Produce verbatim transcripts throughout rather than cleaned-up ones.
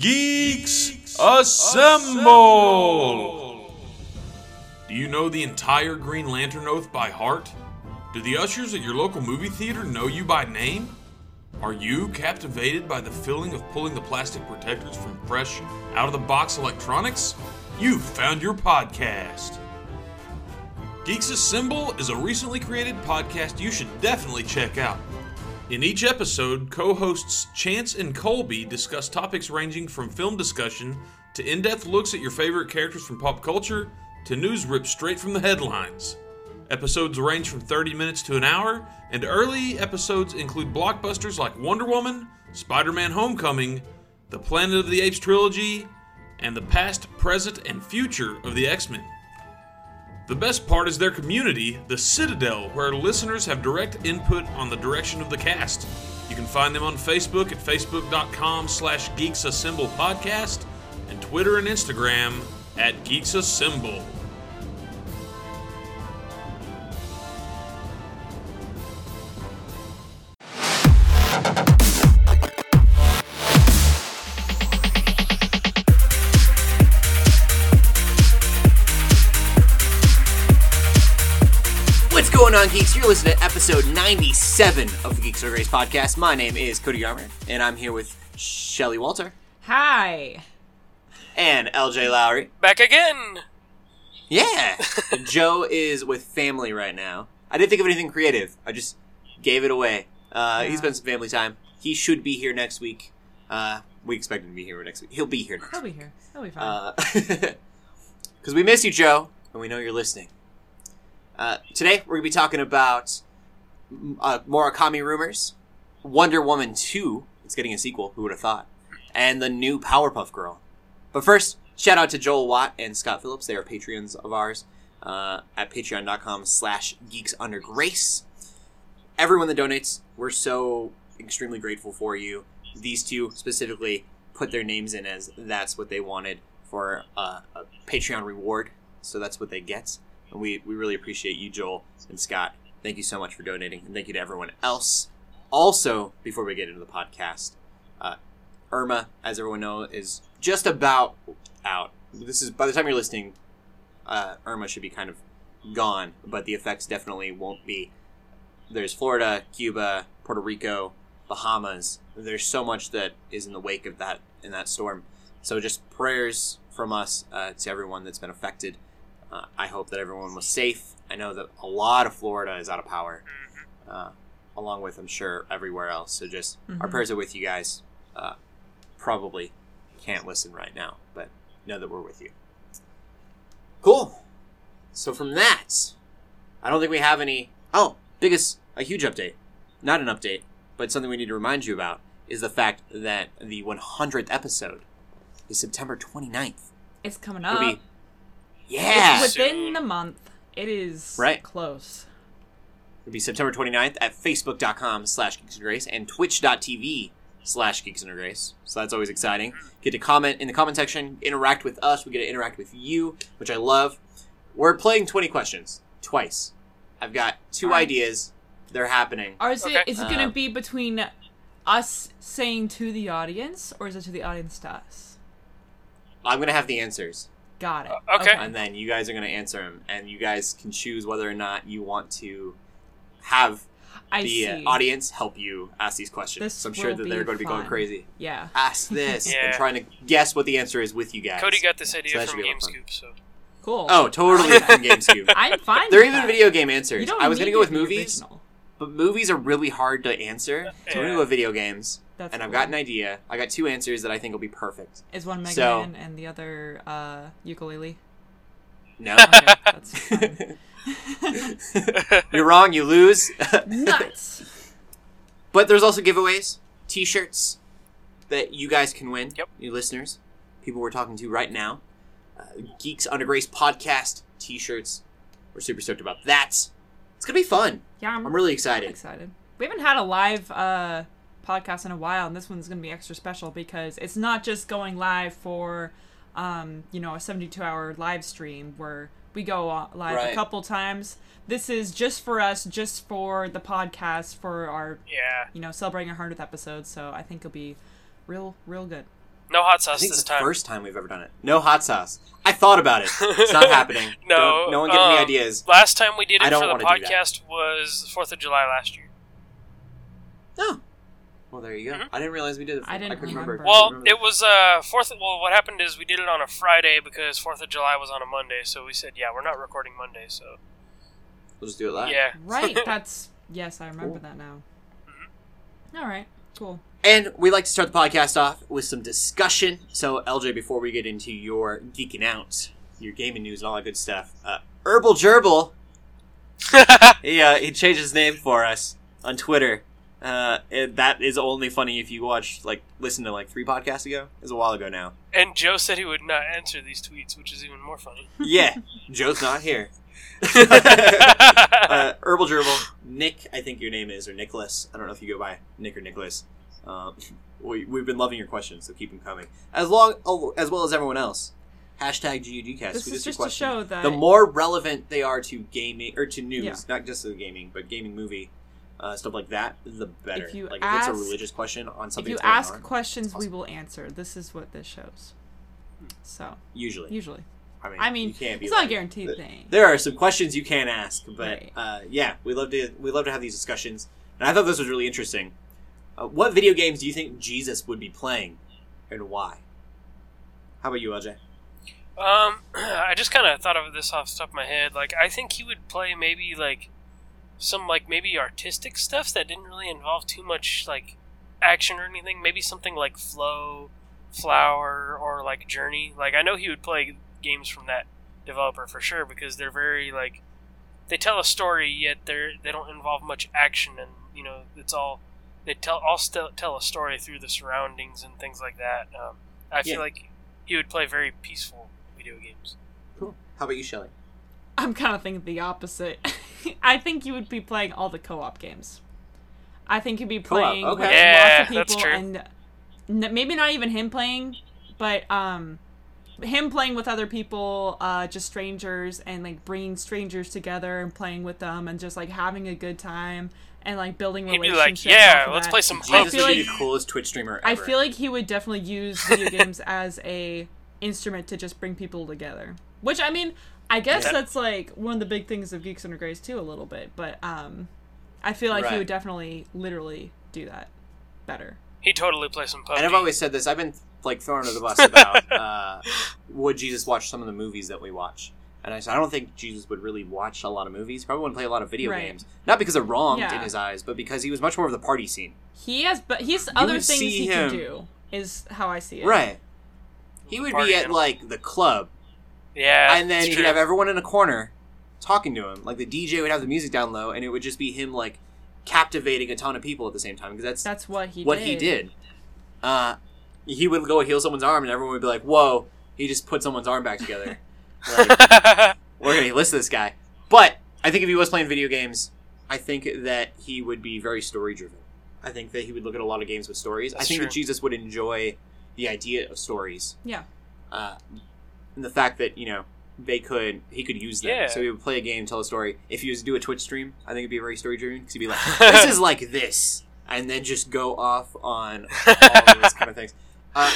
Geeks Assemble! Do you know the entire Green Lantern Oath by heart? Do the ushers at your local movie theater know you by name? Are you captivated by the feeling of pulling the plastic protectors from fresh, out-of-the-box electronics? You've found your podcast! Geeks Assemble is a recently created podcast you should definitely check out. In each episode, co-hosts Chance and Colby discuss topics ranging from film discussion to in-depth looks at your favorite characters from pop culture to news ripped straight from the headlines. Episodes range from thirty minutes to an hour, and early episodes include blockbusters like Wonder Woman, Spider-Man Homecoming, the Planet of the Apes trilogy, and the past, present, and future of the X-Men. The best part is their community, the Citadel, where listeners have direct input on the direction of the cast. You can find them on Facebook at facebook.com slash geeksassemble podcast and Twitter and Instagram at geeksassemble. On Geeks, you're listening to episode ninety-seven of the Geeks Under Grace podcast. My name is Cody Yarmer, and I'm here with Shelly Walter. Hi. And L J Lowry. Back again. Yeah. Joe is with family right now. I didn't think of anything creative. I just gave it away. Uh, yeah. He spent some family time. He should be here next week. Uh, we expect him to be here next week. He'll be here next He'll week. He'll be here. He'll be fine. Because uh, we miss you, Joe, and we know you're listening. Uh, today, we're going to be talking about uh, more Okami rumors, Wonder Woman two, it's getting a sequel, who would have thought, and the new Powerpuff Girl. But first, shout out to Joel Watt and Scott Phillips, they are Patreons of ours, uh, at patreon.com slash geeks under grace. Everyone that donates, we're so extremely grateful for you. These two specifically put their names in as that's what they wanted for uh, a Patreon reward, so that's what they get. And we, we really appreciate you, Joel and Scott. Thank you so much for donating, and thank you to everyone else. Also, before we get into the podcast, uh, Irma, as everyone knows, is just about out. This is by the time you're listening, uh, Irma should be kind of gone, but the effects definitely won't be. There's Florida, Cuba, Puerto Rico, Bahamas. There's so much that is in the wake of that in that storm. So just prayers from us uh, to everyone that's been affected. Uh, I hope that everyone was safe. I know that a lot of Florida is out of power, uh, along with, I'm sure, everywhere else. So just mm-hmm. our prayers are with you guys. Uh, probably can't listen right now, but know that we're with you. Cool. So from that, I don't think we have any... Oh, biggest, a huge update. Not an update, but something we need to remind you about is the fact that the one hundredth episode is September twenty-ninth. It's coming up. Yeah. It's within the month. It is right. Close. It'll be September twenty-ninth at facebook.com slash geeksandgrace and twitch.tv slash geeksandgrace. So that's always exciting. Get to comment in the comment section, interact with us. We get to interact with you, which I love. We're playing twenty questions twice. I've got two right. ideas. They're happening. Or is it, okay. is it going to um, be between us saying to the audience, or is it to the audience to us? I'm going to have the answers. Got it. Uh, okay. And then you guys are going to answer them, and you guys can choose whether or not you want to have I the uh, audience help you ask these questions. This so I'm sure that they're going to be going crazy. Yeah. Ask this yeah. and trying to guess what the answer is with you guys. Cody got this idea so from GameScoop, so... Cool. Oh, totally from GameScoop. I'm fine with They're even that. Video game answers. You don't I was going to go with movies, original. But movies are really hard to answer, so yeah. I'm going to go with video games. That's and cool. I've got an idea. I got two answers that I think will be perfect. Is one Mega so, Man and the other uh, ukulele? No. Okay, that's fine. You're wrong. You lose. Nuts. But there's also giveaways, T-shirts that you guys can win. Yep. You listeners, people we're talking to right now, uh, Geeks Under Grace podcast T-shirts. We're super stoked about that. It's gonna be fun. Yeah, I'm, I'm really excited. I'm excited. We haven't had a live. Uh, podcast in a while, and this one's going to be extra special because it's not just going live for um you know a seventy-two hour live stream where we go live right. a couple times. This is just for us, just for the podcast, for our yeah you know celebrating our one hundredth episode. So I think it'll be real real good. No hot sauce I think this time. It's the first time we've ever done it. No hot sauce. I thought about it. It's not happening. No. Don't, no one get um, any ideas. Last time we did it for the podcast was the fourth of July last year. Oh. Well, there you go. Mm-hmm. I didn't realize we did it. For, I didn't I couldn't remember. remember. Well, remember it was uh, fourth. Well, what happened is we did it on a Friday because fourth of July was on a Monday. So we said, yeah, we're not recording Monday, so. We'll just do it live. Yeah. Right. That's. Yes, I remember cool. that now. Mm-hmm. All right. Cool. And we like to start the podcast off with some discussion. So, L J, before we get into your geeking out, your gaming news and all that good stuff, uh, Herbal Gerbil, he, uh, he changed his name for us on Twitter. Uh, it, that is only funny if you watched, like, listen to, like, three podcasts ago. It was a while ago now. And Joe said he would not answer these tweets, which is even more funny. Yeah, Joe's not here. uh, Herbal Gerbil, Nick, I think your name is, or Nicholas. I don't know if you go by Nick or Nicholas. Um, we, we've been loving your questions, so keep them coming. As long oh, as well as everyone else. Hashtag GUDcast. This is just to show that the more relevant they are to gaming or to news, yeah. not just to the gaming, but gaming, movie, uh, stuff like that, the better. If you like ask, if it's a religious question on something, if you ask on, questions, awesome. We will answer. This is what this shows. So usually, usually, I mean, I mean, you can't be it's like, not a guaranteed the, thing. There are some questions you can ask, but right. uh, yeah, we love to we love to have these discussions. And I thought this was really interesting. Uh, what video games do you think Jesus would be playing, and why? How about you, L J? Um, I just kind of thought of this off the top of my head. Like, I think he would play maybe, like, some, like, maybe artistic stuff that didn't really involve too much, like, action or anything. Maybe something like Flow, Flower, or, like, Journey. Like, I know he would play games from that developer for sure, because they're very, like, they tell a story, yet they're, they don't involve much action, and, you know, it's all... They tell all st- tell a story through the surroundings and things like that. Um, I yeah. feel like he would play very peaceful video games. Cool. How about you, Shelly? I'm kind of thinking the opposite. I think you would be playing all the co-op games. I think you'd be playing okay. with yeah, lots of people, that's true. and n- maybe not even him playing, but um, him playing with other people, uh, just strangers, and like bringing strangers together and playing with them, and just like having a good time. And, like, building He'd relationships. He'd be like, yeah, let's that. play some Pope. This would like, be the coolest Twitch streamer ever. I feel like he would definitely use video games as a instrument to just bring people together. Which, I mean, I guess yeah. that's, like, one of the big things of Geeks Under Grace, too, a little bit. But um, I feel like right. he would definitely, literally do that better. He totally plays some Pope. And I've always said this. I've been, like, thrown under the bus about uh, would Jesus watch some of the movies that we watch. And I said, I don't think Jesus would really watch a lot of movies. Probably wouldn't play a lot of video right. games. Not because of wronged yeah. in his eyes, but because he was much more of the party scene. He has, but he's you other things he him, can do is how I see it. Right. He would be at him. like the club. Yeah. And then he'd have everyone in a corner talking to him. Like the D J would have the music down low, and it would just be him like captivating a ton of people at the same time because that's that's what he what did. he did. Uh, he would go heal someone's arm, and everyone would be like, "Whoa!" He just put someone's arm back together. Like, we're going to list this guy. But I think if he was playing video games, I think that he would be very story-driven. I think that he would look at a lot of games with stories. That's I think true. that Jesus would enjoy the idea of stories. Yeah. Uh, and the fact that, you know, they could, he could use them. Yeah. So he would play a game, tell a story. If he was to do a Twitch stream, I think it'd be very story-driven. Because he'd be like, this is like this. And then just go off on all of those kind of things. Uh,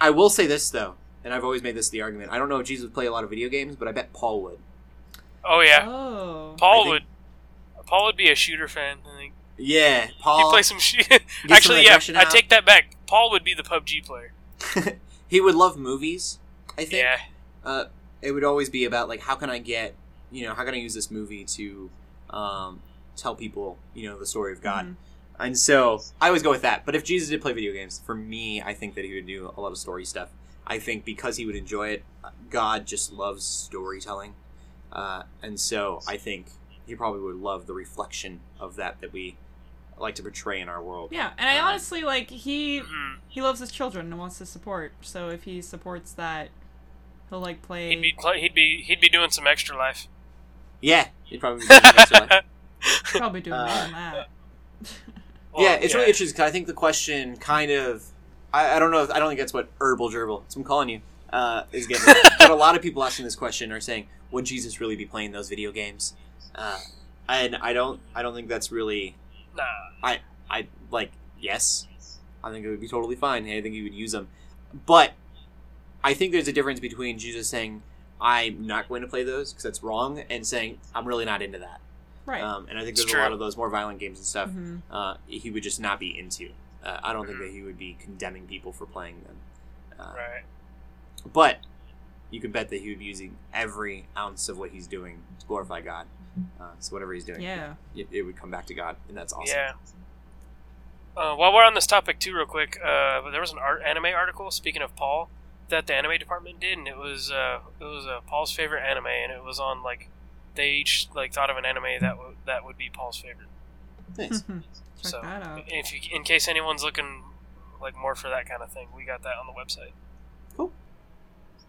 I will say this, though. And I've always made this the argument. I don't know if Jesus would play a lot of video games, but I bet Paul would. Oh, yeah. Oh. Paul would. Paul would be a shooter fan, I think. Yeah, Paul. He'd play some shoot. Actually, yeah, I take that back. Paul would be the P U B G player. He would love movies, I think. Yeah. Uh, it would always be about, like, how can I get, you know, how can I use this movie to um, tell people, you know, the story of God? Mm-hmm. And so I always go with that. But if Jesus did play video games, for me, I think that he would do a lot of story stuff. I think because he would enjoy it, God just loves storytelling. Uh, and so I think he probably would love the reflection of that that we like to portray in our world. Yeah, and I um, honestly, like, he he loves his children and wants to support. So if he supports that, he'll, like, play... He'd be, play, he'd be, he'd be doing some Extra Life. Yeah, he'd probably be doing Extra Life. Probably doing more uh, than that. Well, yeah, it's yeah. really interesting, because I think the question kind of... I don't know. If, I don't think that's what Herbal Gerbil, so I'm calling you, uh, is getting at. But a lot of people asking this question are saying, would Jesus really be playing those video games? Uh, and I don't I don't think that's really... Nah. I, I, like, yes. I think it would be totally fine. I think he would use them. But I think there's a difference between Jesus saying, I'm not going to play those because that's wrong, and saying, I'm really not into that. Right. Um, and I think it's there's true. a lot of those more violent games and stuff mm-hmm. uh, he would just not be into. Uh, I don't mm-hmm. think that he would be condemning people for playing them. Uh, right. But you can bet that he would be using every ounce of what he's doing to glorify God. Uh, so whatever he's doing, yeah. it, it would come back to God, and that's awesome. Yeah. Uh, while we're on this topic, too, real quick, uh, there was an art, anime article, speaking of Paul, that the anime department did, and it was uh, it was uh, Paul's favorite anime, and it was on, like, they each like thought of an anime that w- that would be Paul's favorite. Nice. So, check that out. If you, in case anyone's looking like more for that kind of thing, we got that on the website. Cool.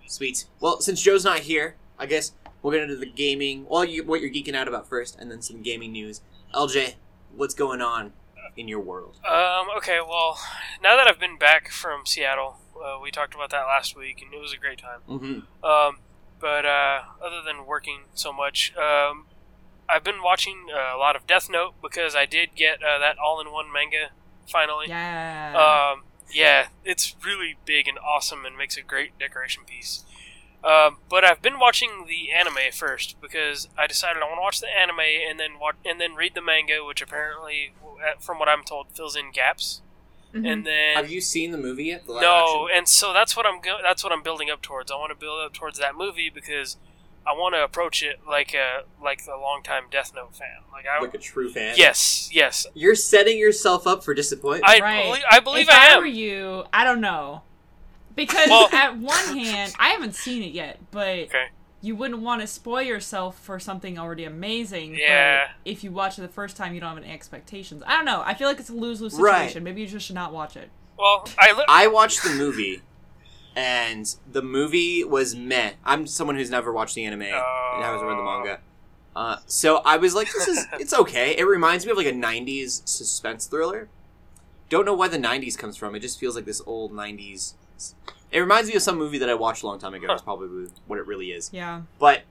Sweet. Well, since Joe's not here, I guess we'll get into the gaming. Well, you, what you're geeking out about first, and then some gaming news. L J, what's going on in your world? Um. Okay. Well, now that I've been back from Seattle, uh, we talked about that last week, and it was a great time. Mm-hmm. Um. But uh, other than working so much, um, I've been watching uh, a lot of Death Note because I did get uh, that all-in-one manga finally. Yeah. Um, yeah, it's really big and awesome and makes a great decoration piece. Um, but I've been watching the anime first because I decided I want to watch the anime and then watch, and then read the manga, which apparently, from what I'm told, fills in gaps. Mm-hmm. And then have you seen the movie yet? The no, action? And so that's what I'm go- that's what I'm building up towards. I want to build up towards that movie because I want to approach it like a like a longtime Death Note fan, like I like a true fan. Yes, yes. You're setting yourself up for disappointment. I right. believe I believe if I am. I were you, I don't know, because well, at one hand, I haven't seen it yet, but okay. you wouldn't want to spoil yourself for something already amazing. Yeah. But if you watch it the first time, you don't have any expectations. I don't know. I feel like it's a lose-lose situation. Right. Maybe you just should not watch it. Well, I li- I watched the movie, and the movie was meh. I'm someone who's never watched the anime oh. and haven't read the manga. Uh, so I was like, this is, it's okay. It reminds me of like a nineties suspense thriller. Don't know why the nineties comes from. It just feels like this old nineties... It reminds me of some movie that I watched a long time ago. That's probably what it really is. Yeah. But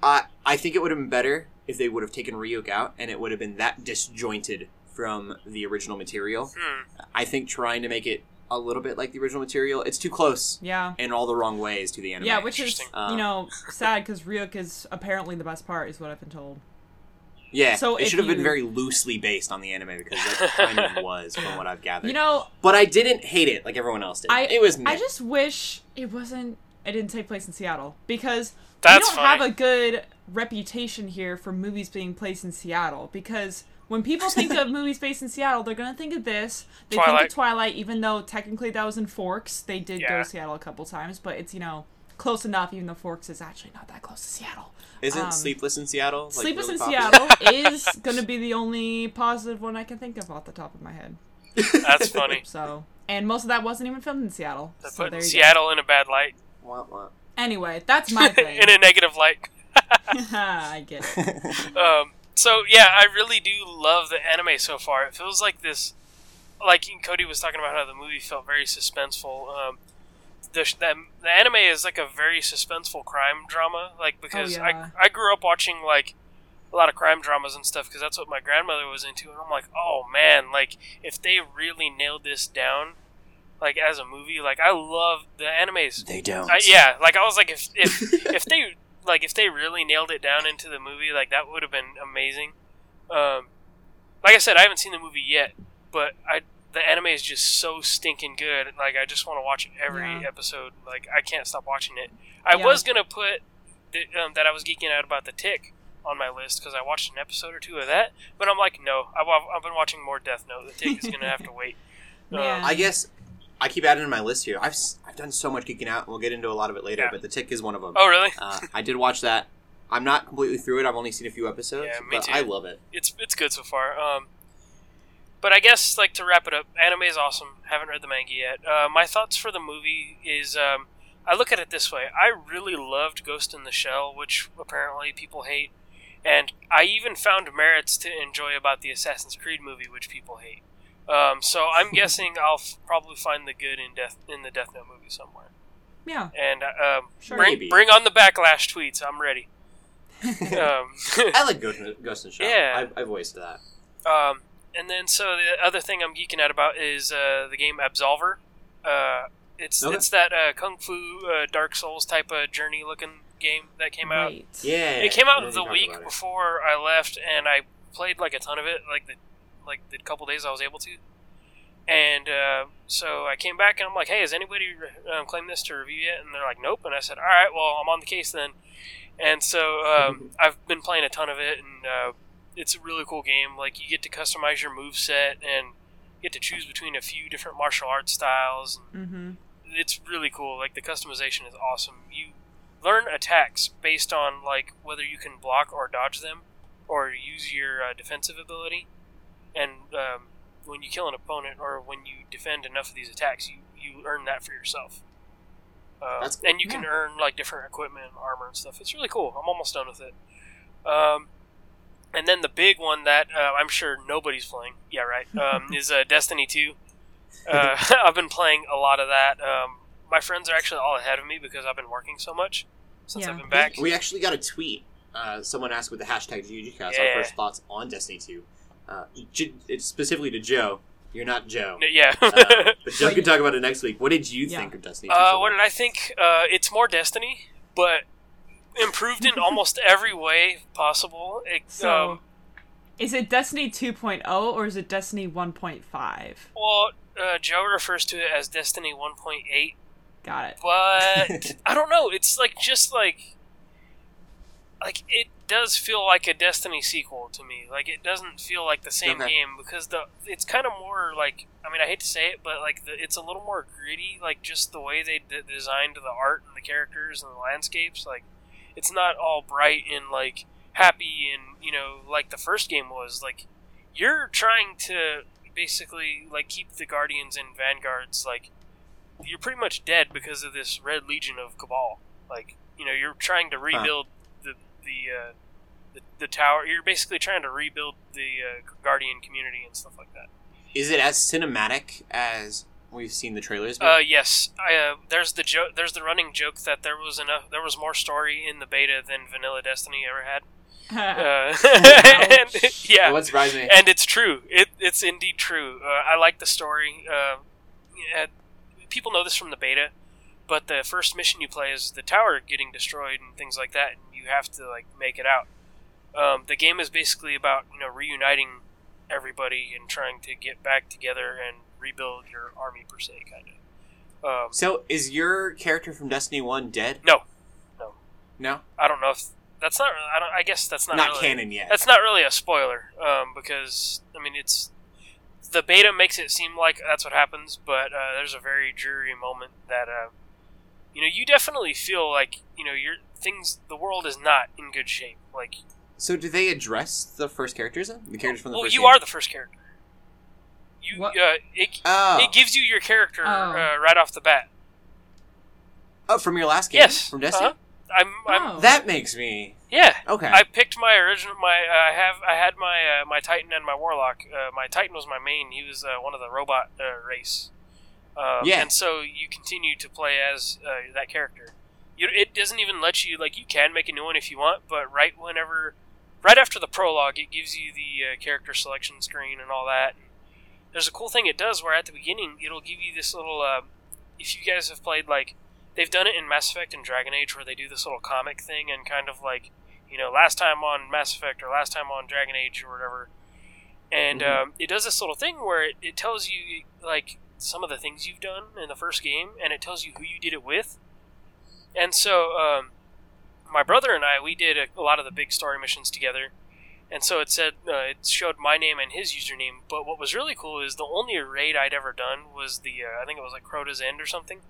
uh, I think it would have been better if they would have taken Ryuk out, and it would have been that disjointed from the original material. Hmm. I think trying to make it a little bit like the original material, it's too close. Yeah. In all the wrong ways to the anime. Yeah, which is, um, you know, sad, because Ryuk is apparently the best part, is what I've been told. Yeah, so it should have you... been very loosely based on the anime, because that kind of was, from what I've gathered. You know, but I didn't hate it like everyone else did. I, it was. Meh. I just wish it wasn't. It didn't take place in Seattle, because That's we don't fine. have a good reputation here for movies being placed in Seattle. Because when people think of movies based in Seattle, they're gonna think of this. They Twilight. think of Twilight, even though technically that was in Forks. They did yeah. go to Seattle a couple times, but it's you know. close enough, even though Forks is actually not that close to Seattle. Isn't um, Sleepless in Seattle? Like, Sleepless really in Seattle is going to be the only positive one I can think of off the top of my head. That's funny. So, and most of that wasn't even filmed in Seattle. They're so putting Seattle go. in a bad light. Wah, wah. Anyway, that's my thing. In a negative light. I get it. Um, so, yeah, I really do love the anime so far. It feels like this, like Cody was talking about how the movie felt very suspenseful. Um, The, the, the anime is like a very suspenseful crime drama, like because oh, yeah. I I grew up watching like a lot of crime dramas and stuff because that's what my grandmother was into, and I'm like, oh man, like if they really nailed this down, like as a movie, like I love the animes. They don't. I, yeah, like I was like if if if they like if they really nailed it down into the movie, like that would have been amazing. Um, like I said, I haven't seen the movie yet, but I. The anime is just so stinking good. Like, I just want to watch every yeah. episode. Like, I can't stop watching it. I yeah. was going to put th- um, that I was geeking out about The Tick on my list because I watched an episode or two of that. But I'm like, no, I've, I've been watching more Death Note. The Tick is going to have to wait. Um, I guess I keep adding to my list here. I've, I've done so much geeking out, and we'll get into a lot of it later, yeah. but The Tick is one of them. Oh, really? uh, I did watch that. I'm not completely through it. I've only seen a few episodes, yeah, me but too. I love it. It's, it's good so far. Um, But I guess, like, to wrap it up, anime is awesome. Haven't read the manga yet. Uh, my thoughts for the movie is, um, I look at it this way. I really loved Ghost in the Shell, which apparently people hate. And I even found merits to enjoy about the Assassin's Creed movie, which people hate. Um, so I'm guessing I'll f- probably find the good in Death in the Death Note movie somewhere. Yeah. And uh, um, sure bring, bring on the backlash tweets. I'm ready. um, I like Ghost in the Shell. Yeah. I, I voiced that. Um... And then, so the other thing I'm geeking out about is uh, the game Absolver. Uh, It's okay. It's that uh, Kung Fu uh, Dark Souls type of journey looking game that came out. Right. Yeah. It came out the week before I left, and I played like a ton of it, like the like the couple days I was able to. And uh, so I came back and I'm like, hey, has anybody um, claimed this to review yet? And they're like, nope. And I said, all right, well, I'm on the case then. And so um, I've been playing a ton of it, and uh, it's a really cool game. Like, you get to customize your moveset and get to choose between a few different martial arts styles. Mm-hmm. It's really cool. Like, the customization is awesome. You learn attacks based on, like, whether you can block or dodge them or use your uh, defensive ability. And um, when you kill an opponent or when you defend enough of these attacks, you, you earn that for yourself. Uh, That's cool. And you yeah. can earn, like, different equipment and armor and stuff. It's really cool. I'm almost done with it. Um, and then the big one that uh, I'm sure nobody's playing, yeah, right, um, is uh, Destiny two. Uh, I've been playing a lot of that. Um, my friends are actually all ahead of me because I've been working so much since yeah. I've been back. We, we actually got a tweet. Uh, someone asked with the hashtag GGCast yeah. our first thoughts on Destiny two. Uh, it's specifically to Joe. You're not Joe. Yeah. uh, but Joe can talk about it next week. What did you yeah. think of Destiny two? Uh, what did I think? Uh, it's more Destiny, but improved in almost every way possible. It, so, um, is it Destiny two point oh or is it Destiny one point five? Well, uh, Joe refers to it as Destiny one point eight. Got it. But I don't know. It's like just like... Like, it does feel like a Destiny sequel to me. Like, it doesn't feel like the same okay. game because the it's kind of more, like... I mean, I hate to say it, but, like, the, it's a little more gritty. Like, just the way they d- designed the art and the characters and the landscapes. Like, it's not all bright and, like, happy and, you know, like the first game was. Like, you're trying to basically, like, keep the Guardians and Vanguards, like... You're pretty much dead because of this Red Legion of Cabal. Like, you know, you're trying to rebuild... Huh. The, uh, the the tower. You're basically trying to rebuild the uh, Guardian community and stuff like that. Is it as cinematic as we've seen the trailers? Uh, yes. I, uh, there's the jo- There's the running joke that there was enough. There was more story in the beta than Vanilla Destiny ever had. uh, and, yeah. It wouldn't surprise me. And it's true. It it's indeed true. Uh, I like the story. Uh, yeah, people know this from the beta, but the first mission you play is the tower getting destroyed and things like that. You have to, like, make it out. Um, the game is basically about, you know, reuniting everybody and trying to get back together and rebuild your army, per se, kind of. Um, so, is your character from Destiny one dead? No. No. No? I don't know if... That's not... I, don't, I guess that's not, not really... Not canon yet. That's not really a spoiler, um, because, I mean, it's... The beta makes it seem like that's what happens, but uh, there's a very dreary moment that... Uh, you know, you definitely feel like, you know, you're... Things the world is not in good shape. Like, so do they address the first characters? Then? The characters from the well, first. Well, you game? Are the first character. You uh, it oh. it gives you your character oh. uh, right off the bat. Oh, from your last game. Yes, from Destiny. Uh-huh. I'm, I'm oh. That makes me. Yeah. Okay. I picked my original. My uh, I have I had my uh, my Titan and my Warlock. Uh, my Titan was my main. He was uh, one of the robot uh, race. Uh, yeah. And so you continue to play as uh, that character. It doesn't even let you, like, you can make a new one if you want, but right whenever, right after the prologue, it gives you the uh, character selection screen and all that. And there's a cool thing it does where at the beginning, it'll give you this little, uh, if you guys have played, like, they've done it in Mass Effect and Dragon Age where they do this little comic thing and kind of like, you know, last time on Mass Effect or last time on Dragon Age or whatever. And mm-hmm. um, it does this little thing where it, it tells you, like, some of the things you've done in the first game, and it tells you who you did it with. And so, um, my brother and I, we did a, a lot of the big story missions together. And so it said, uh, it showed my name and his username. But what was really cool is the only raid I'd ever done was the, uh, I think it was like Crota's End or something.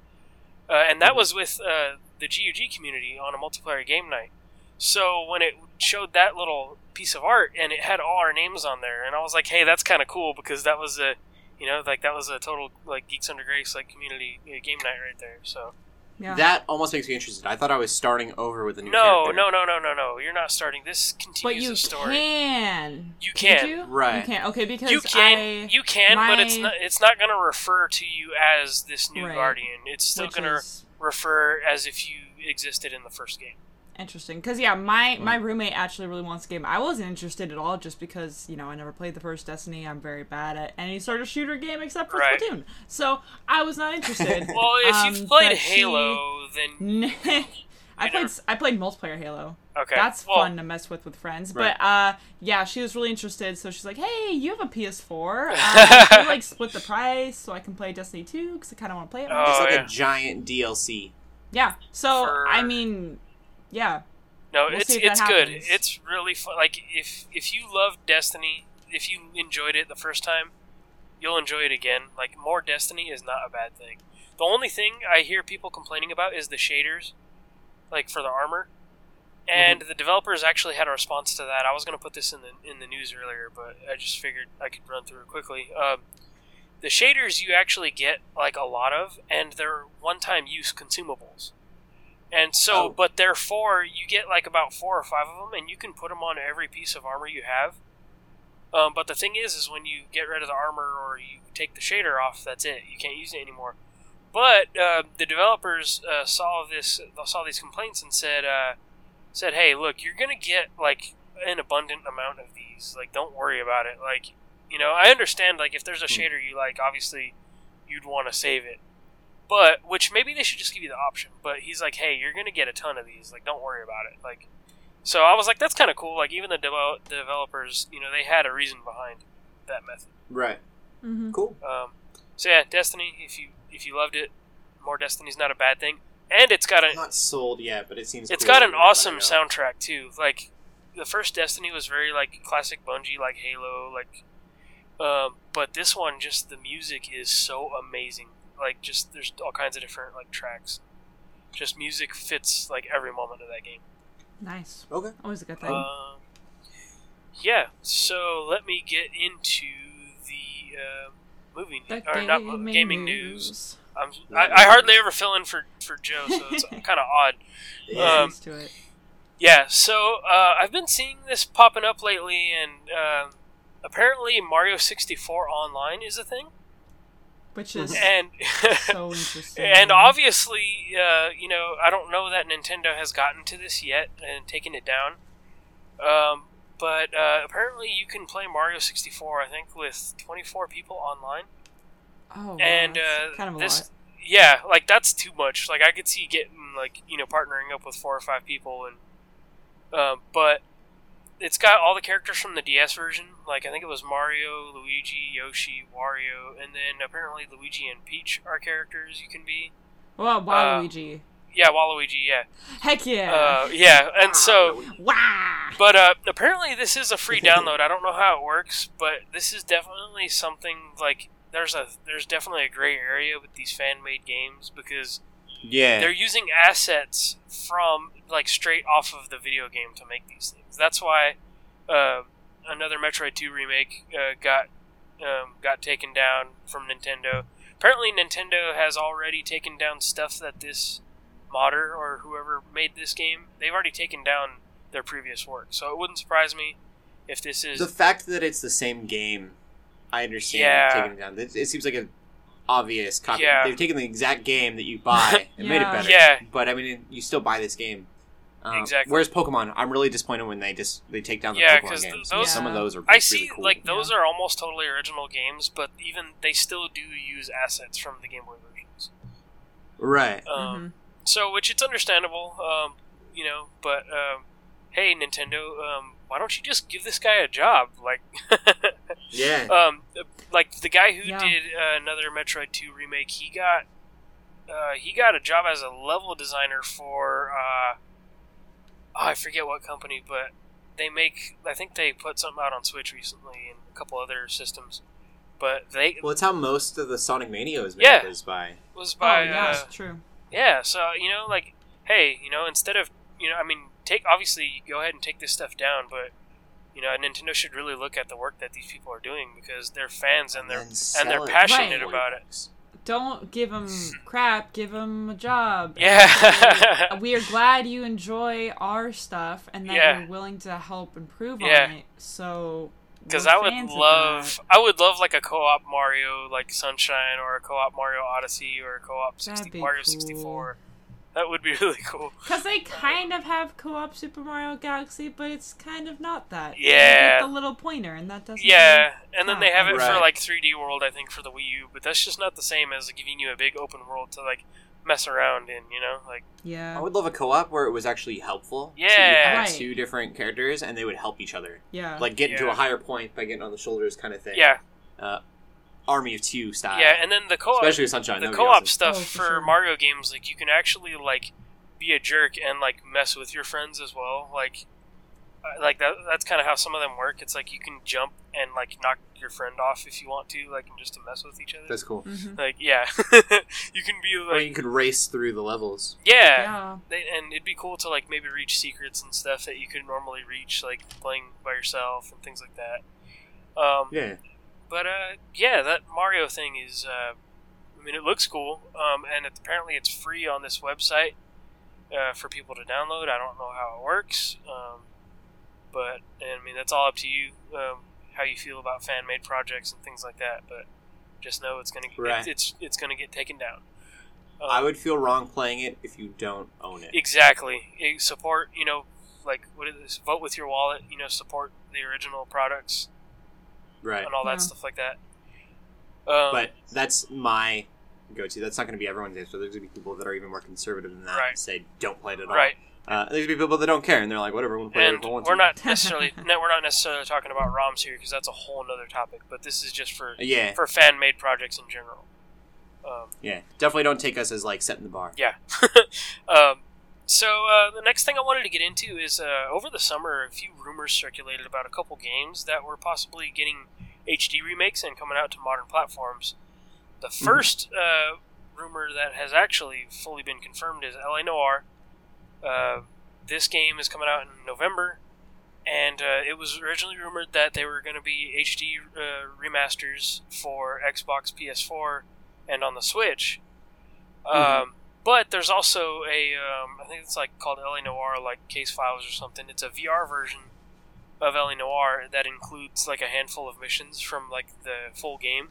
Uh, and that was with uh, the G U G community on a multiplayer game night. So when it showed that little piece of art and it had all our names on there, and I was like, hey, that's kind of cool because that was a, you know, like that was a total like Geeks Under Grace like community uh, game night right there. So. Yeah. That almost makes me interested. I thought I was starting over with a new no, character. No, no, no, no, no. You're not starting. This continues the story. But you can. You can. You? Right. You can. Okay, because you can, I... You can, my... but it's not It's not going to refer to you as this new right. Guardian. It's still going to is... refer as if you existed in the first game. Interesting. Because, yeah, my, my roommate actually really wants the game. I wasn't interested at all just because, you know, I never played the first Destiny. I'm very bad at any sort of shooter game except for right. Splatoon. So I was not interested. Well, if um, you've played Halo, she... then... I played I played multiplayer Halo. Okay. That's well, fun to mess with with friends. Right. But, uh, yeah, she was really interested. So she's like, hey, you have a P S four. Um, can you, like, split the price so I can play Destiny two? Because I kind of want to play it. Oh, it's like yeah. a giant D L C. Yeah. So, for... I mean... Yeah. No, we'll it's it's good. It's really fun. Like, if if you love Destiny, if you enjoyed it the first time, you'll enjoy it again. Like, more Destiny is not a bad thing. The only thing I hear people complaining about is the shaders, like, for the armor. And mm-hmm. the developers actually had a response to that. I was going to put this in the, in the news earlier, but I just figured I could run through it quickly. Um, the shaders you actually get, like, a lot of, and they're one-time use consumables. And so, oh. but therefore, you get like about four or five of them, and you can put them on every piece of armor you have. Um, but the thing is, is when you get rid of the armor or you take the shader off, that's it. You can't use it anymore. But uh, the developers uh, saw this, saw these complaints, and said, uh, said, "Hey, look, you're gonna get like an abundant amount of these. Like, don't worry about it. Like, you know, I understand. Like, if there's a shader you like, obviously, you'd want to save it." But, which maybe they should just give you the option, but he's like, hey, you're going to get a ton of these, like, don't worry about it. Like, so I was like, that's kind of cool, like, even the de- developers, you know, they had a reason behind that method. Right. Mm-hmm. Cool. Um, so yeah, Destiny, if you if you loved it, more Destiny's not a bad thing. And it's got a... It's not sold yet, but it seems It's cool got an awesome soundtrack, too. Like, the first Destiny was very, like, classic Bungie, like Halo, like, um, but this one, just the music is so amazing. Like, just, there's all kinds of different, like, tracks. Just music fits, like, every moment of that game. Nice. Okay. Always a good thing. Uh, yeah, so let me get into the uh, movie news. Or not movie, gaming news. news. I'm, I, I hardly ever fill in for, for Joe, so it's kind of odd. Yeah, um, used to it. Yeah, so uh, I've been seeing this popping up lately, and uh, apparently Mario sixty-four Online is a thing. Which is and, so interesting. And obviously, uh, you know, I don't know that Nintendo has gotten to this yet and taken it down. Um, but uh, apparently you can play Mario sixty-four, I think, with twenty-four people online. Oh, wow. And, uh, kind of a this, lot. Yeah, like, that's too much. Like, I could see getting, like, you know, partnering up with four or five people. and uh, But it's got all the characters from the D S version. Like, I think it was Mario, Luigi, Yoshi, Wario, and then apparently Luigi and Peach are characters you can be. Well, Waluigi. Uh, yeah, Waluigi, yeah. Heck yeah. Uh, yeah, and so... Wow! But uh, apparently this is a free download. I don't know how it works, but this is definitely something, like, there's a there's definitely a gray area with these fan-made games, because yeah, they're using assets from, like, straight off of the video game to make these things. That's why... Uh, Another Metroid two Remake uh, got um, got taken down from Nintendo. Apparently, Nintendo has already taken down stuff that this modder or whoever made this game, they've already taken down their previous work. So it wouldn't surprise me if this is... The fact that it's the same game, I understand yeah. taking it down. It, it seems like an obvious copy. Yeah. They've taken the exact game that you buy and yeah. made it better. Yeah. But, I mean, you still buy this game. Um, exactly. Whereas Pokemon, I'm really disappointed when they just they take down the yeah, Pokemon games. Th- those, yeah, because some of those are I really see, cool. like those yeah. are almost totally original games, but even they still do use assets from the Game Boy versions. Right. Um, mm-hmm. So, which it's understandable, um, you know. But um, hey, Nintendo, um, why don't you just give this guy a job? Like, yeah. Um, like the guy who yeah. did uh, Another Metroid two Remake, he got uh, he got a job as a level designer for. Uh, Oh, I forget what company, but they make... I think they put something out on Switch recently and a couple other systems, but they... Well, it's how most of the Sonic Mania was made yeah, was by... was by... Oh, yeah, uh, that's true. Yeah, so, you know, like, hey, you know, instead of... You know, I mean, take... Obviously, go ahead and take this stuff down, but, you know, Nintendo should really look at the work that these people are doing, because they're fans and they're, and and they're passionate right. about it. Don't give them crap, give them a job. Yeah. We are glad you enjoy our stuff and that yeah. you're willing to help improve yeah. on it. So, because I would love, I would love like a co-op Mario, like Sunshine, or a co-op Mario Odyssey, or a co-op sixty, Mario cool. sixty-four. That would be really cool. Because they kind of have co-op Super Mario Galaxy, but it's kind of not that. Yeah. Like the little pointer, and that doesn't... Yeah, really and then they have it right. for, like, three D World, I think, for the Wii U, but that's just not the same as giving you a big open world to, like, mess around in, you know? Like, yeah. I would love a co-op where it was actually helpful. Yeah. So you had right. two different characters, and they would help each other. Yeah. Like, get yeah. to a higher point by getting on the shoulders kind of thing. Yeah. Uh, Army of Two style. Yeah, and then the co-op, especially Sunshine, the co-op awesome. stuff oh, for, for sure. Mario games, like you can actually like be a jerk and like mess with your friends as well. Like, like that. That's kind of how some of them work. It's like you can jump and like knock your friend off if you want to, like, and just to mess with each other. That's cool. Mm-hmm. Like, yeah, you can be like, or you could race through the levels. Yeah, yeah. They, and it'd be cool to like maybe reach secrets and stuff that you could normally reach like playing by yourself and things like that. Um, yeah. But, uh, yeah, that Mario thing is, uh, I mean, it looks cool, um, and it, apparently it's free on this website uh, for people to download. I don't know how it works, um, but, I mean, that's all up to you, um, how you feel about fan-made projects and things like that, but just know it's going right. to it's it's going to get taken down. Um, I would feel wrong playing it if you don't own it. Exactly. It support, you know, like, what is this? Vote with your wallet, you know, support the original products. Right. And all that yeah. stuff like that. Um, but that's my go-to. That's not going to be everyone's answer. There's going to be people that are even more conservative than that right. and say, don't play it at all. Right. Uh, there's going to be people that don't care, and they're like, whatever, we'll play and it if we want we're to. Not necessarily, no, we're not necessarily talking about ROMs here, because that's a whole other topic, but this is just for yeah. for fan-made projects in general. Um, yeah, definitely don't take us as, like, setting the bar. Yeah. um, so uh, the next thing I wanted to get into is uh, over the summer, a few rumors circulated about a couple games that were possibly getting H D remakes and coming out to modern platforms. The first uh, rumor that has actually fully been confirmed is L A. Noire. Uh, this game is coming out in November, and uh, it was originally rumored that they were going to be H D uh, remasters for Xbox, P S four, and on the Switch. Mm-hmm. Um, But there's also a, um, I think it's like called L A. Noire, like Case Files or something. It's a V R version of L A. Noire that includes like a handful of missions from like the full game.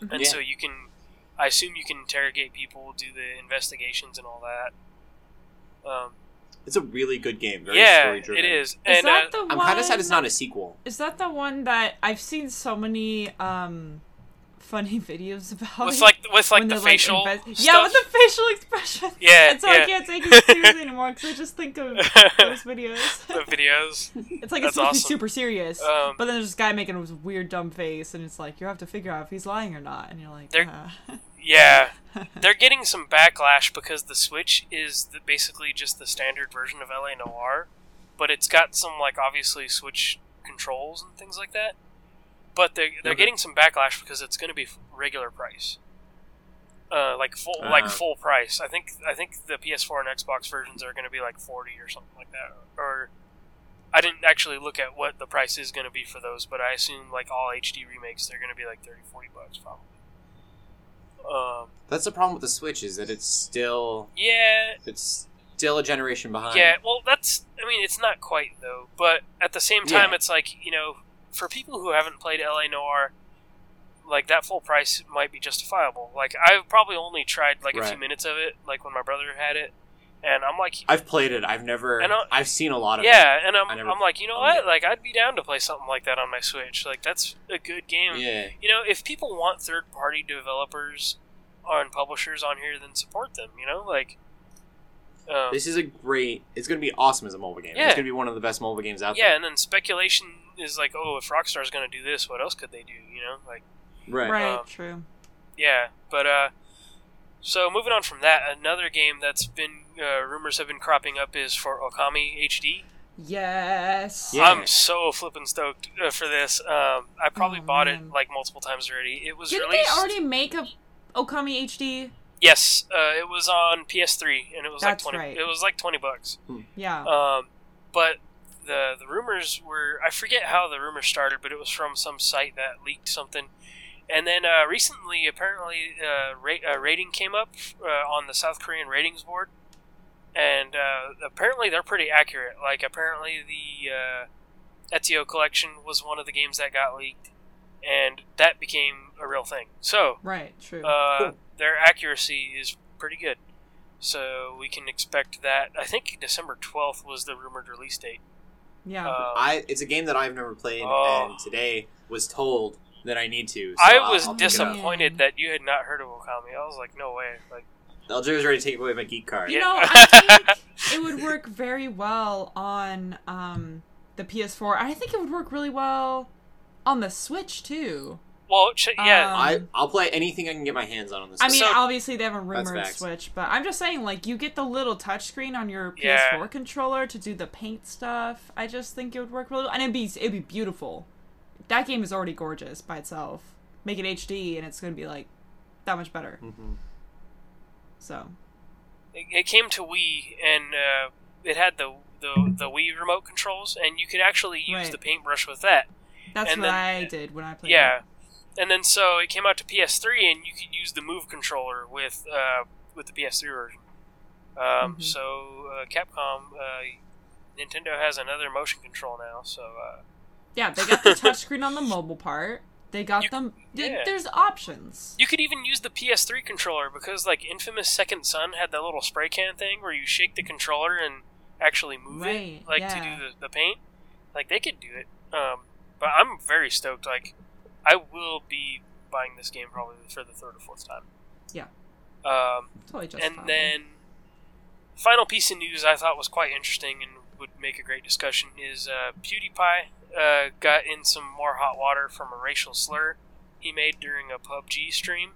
And yeah. so you can, I assume you can interrogate people, do the investigations and all that. Um, it's a really good game. Very yeah, story-driven. It is. Is and, that uh, the one, I'm kind of sad it's not a sequel. Is that the one that I've seen so many... Um, funny videos about with like with like the facial like inve- stuff. Yeah, with the facial expression. Yeah, and so yeah. I can't take it seriously anymore because I just think of those videos. The videos. It's like it's awesome. Super serious, um, but then there's this guy making this weird dumb face, and it's like you have to figure out if he's lying or not, and you're like, they're, uh. yeah, they're getting some backlash because the Switch is the, basically just the standard version of L A. Noire, but it's got some like obviously Switch controls and things like that. But they're, they're okay. getting some backlash because it's going to be regular price, uh, like full uh, like full price. I think I think the P S four and Xbox versions are going to be like forty or something like that. Or I didn't actually look at what the price is going to be for those, but I assume like all H D remakes they're going to be like thirty, forty bucks probably. Um, That's the problem with the Switch is that it's still yeah it's still a generation behind. Yeah, well that's I mean it's not quite though, but at the same time yeah. it's like you know. For people who haven't played L A. Noire, like, that full price might be justifiable. Like, I've probably only tried, like, right. a few minutes of it, like, when my brother had it, and I'm like... I've played it, I've never... And I've seen a lot of yeah, it. Yeah, and I'm, I'm like, you know what? It. Like, I'd be down to play something like that on my Switch. Like, that's a good game. Yeah. You know, if people want third-party developers and publishers on here, then support them, you know? Like... Um, this is a great... It's going to be awesome as a mobile game. Yeah. It's going to be one of the best mobile games out yeah, there. Yeah, and then speculation... is like, oh, if Rockstar's going to do this, what else could they do, you know? Like, right, right, um, true. Yeah, but, uh, so moving on from that, another game that's been, uh, rumors have been cropping up is for Okami H D. Yes! Yeah. I'm so flippin' stoked uh, for this. Um, I probably oh, bought man. it, like, multiple times already. It was Didn't released... they already make a Okami H D? Yes, uh, it was on P S three, and it was that's like twenty right. It was like twenty bucks. Hmm. Yeah. Um, but... The the rumors were... I forget how the rumors started, but it was from some site that leaked something. And then uh, recently, apparently, uh, ra- a rating came up uh, on the South Korean ratings board. And uh, apparently they're pretty accurate. Like, apparently the uh, Ezio Collection was one of the games that got leaked. And that became a real thing. So... Right, true. Uh, cool. Their accuracy is pretty good. So we can expect that. I think December twelfth was the rumored release date. Yeah. Um, I it's a game that I've never played, oh, and today was told that I need to. So I I'll, was I'll disappointed that you had not heard of Okami. I was like, no way. Like, L J was ready to take away my geek card. You know, I think it would work very well on um, the P S four. I think it would work really well on the Switch, too. Well, ch- yeah. Um, I, I'll play anything I can get my hands on on the Switch. I mean, so, obviously they have a rumored Switch, but I'm just saying, like, you get the little touchscreen on your yeah. P S four controller to do the paint stuff. I just think it would work really well. And it'd be, it'd be beautiful. That game is already gorgeous by itself. Make it H D, and it's going to be, like, that much better. Mm-hmm. So, it, it came to Wii, and uh, it had the, the the Wii remote controls, and you could actually use right. the paintbrush with that. That's and what then, I did when I played. Yeah, it. And then so it came out to P S three, and you could use the Move controller with uh, with the P S three version. Um, mm-hmm. So uh, Capcom, uh, Nintendo has another motion control now. So uh... yeah, they got the touchscreen on the mobile part. They got you, them. Yeah. There's options. You could even use the P S three controller because, like, Infamous Second Son had that little spray can thing where you shake the controller and actually move right, it, like yeah. to do the, the paint. Like, they could do it. Um, but I'm very stoked. Like, I will be buying this game probably for the third or fourth time. Yeah. Um, totally just and fine. Then, final piece of news I thought was quite interesting and would make a great discussion is uh, PewDiePie. Uh, got in some more hot water from a racial slur he made during a P U B G stream.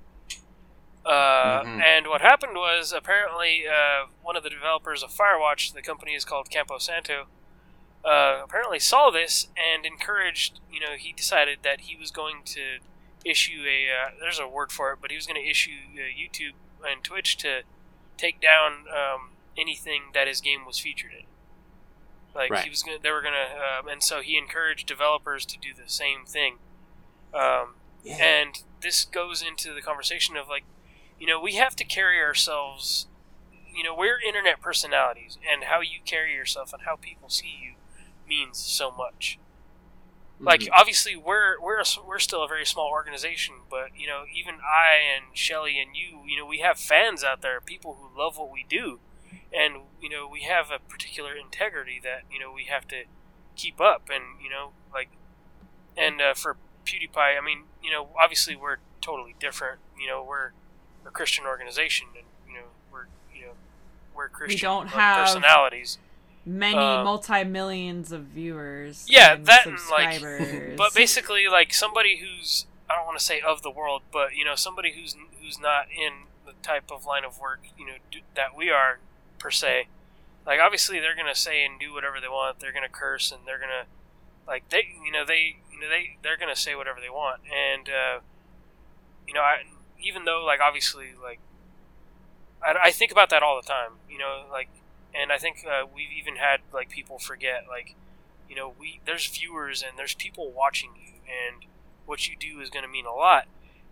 Uh, mm-hmm. And what happened was, apparently, uh, one of the developers of Firewatch, the company is called Campo Santo, uh, apparently saw this and encouraged, you know, he decided that he was going to issue a, uh, there's a word for it, but he was going to issue uh, YouTube and Twitch to take down um, anything that his game was featured in. Like right. he was, gonna, they were gonna, um, and so he encouraged developers to do the same thing. Um, yeah. And this goes into the conversation of, like, you know, we have to carry ourselves. You know, we're internet personalities, and how you carry yourself and how people see you means so much. Mm-hmm. Like, obviously, we're we're a, we're still a very small organization, but you know, even I and Shelly and you, you know, we have fans out there, people who love what we do. And, you know, we have a particular integrity that, you know, we have to keep up. And, you know, like, and uh, for PewDiePie, I mean, you know, obviously we're totally different. You know, we're, we're a Christian organization, and, you know, we're, you know, we're Christian we don't like, have personalities. Many um, multi-millions of viewers. Yeah, and that and, like, but basically, like, somebody who's, I don't want to say of the world, but, you know, somebody who's who's not in the type of line of work, you know, do, that we are, per se. Like, obviously they're gonna say and do whatever they want, they're gonna curse, and they're gonna, like, they you know they you know they they're gonna say whatever they want. And uh you know I even though, like, obviously, like, I, I think about that all the time, you know, like, and I think uh, we've even had, like, people forget, like, you know, we there's viewers and there's people watching you, and what you do is gonna mean a lot.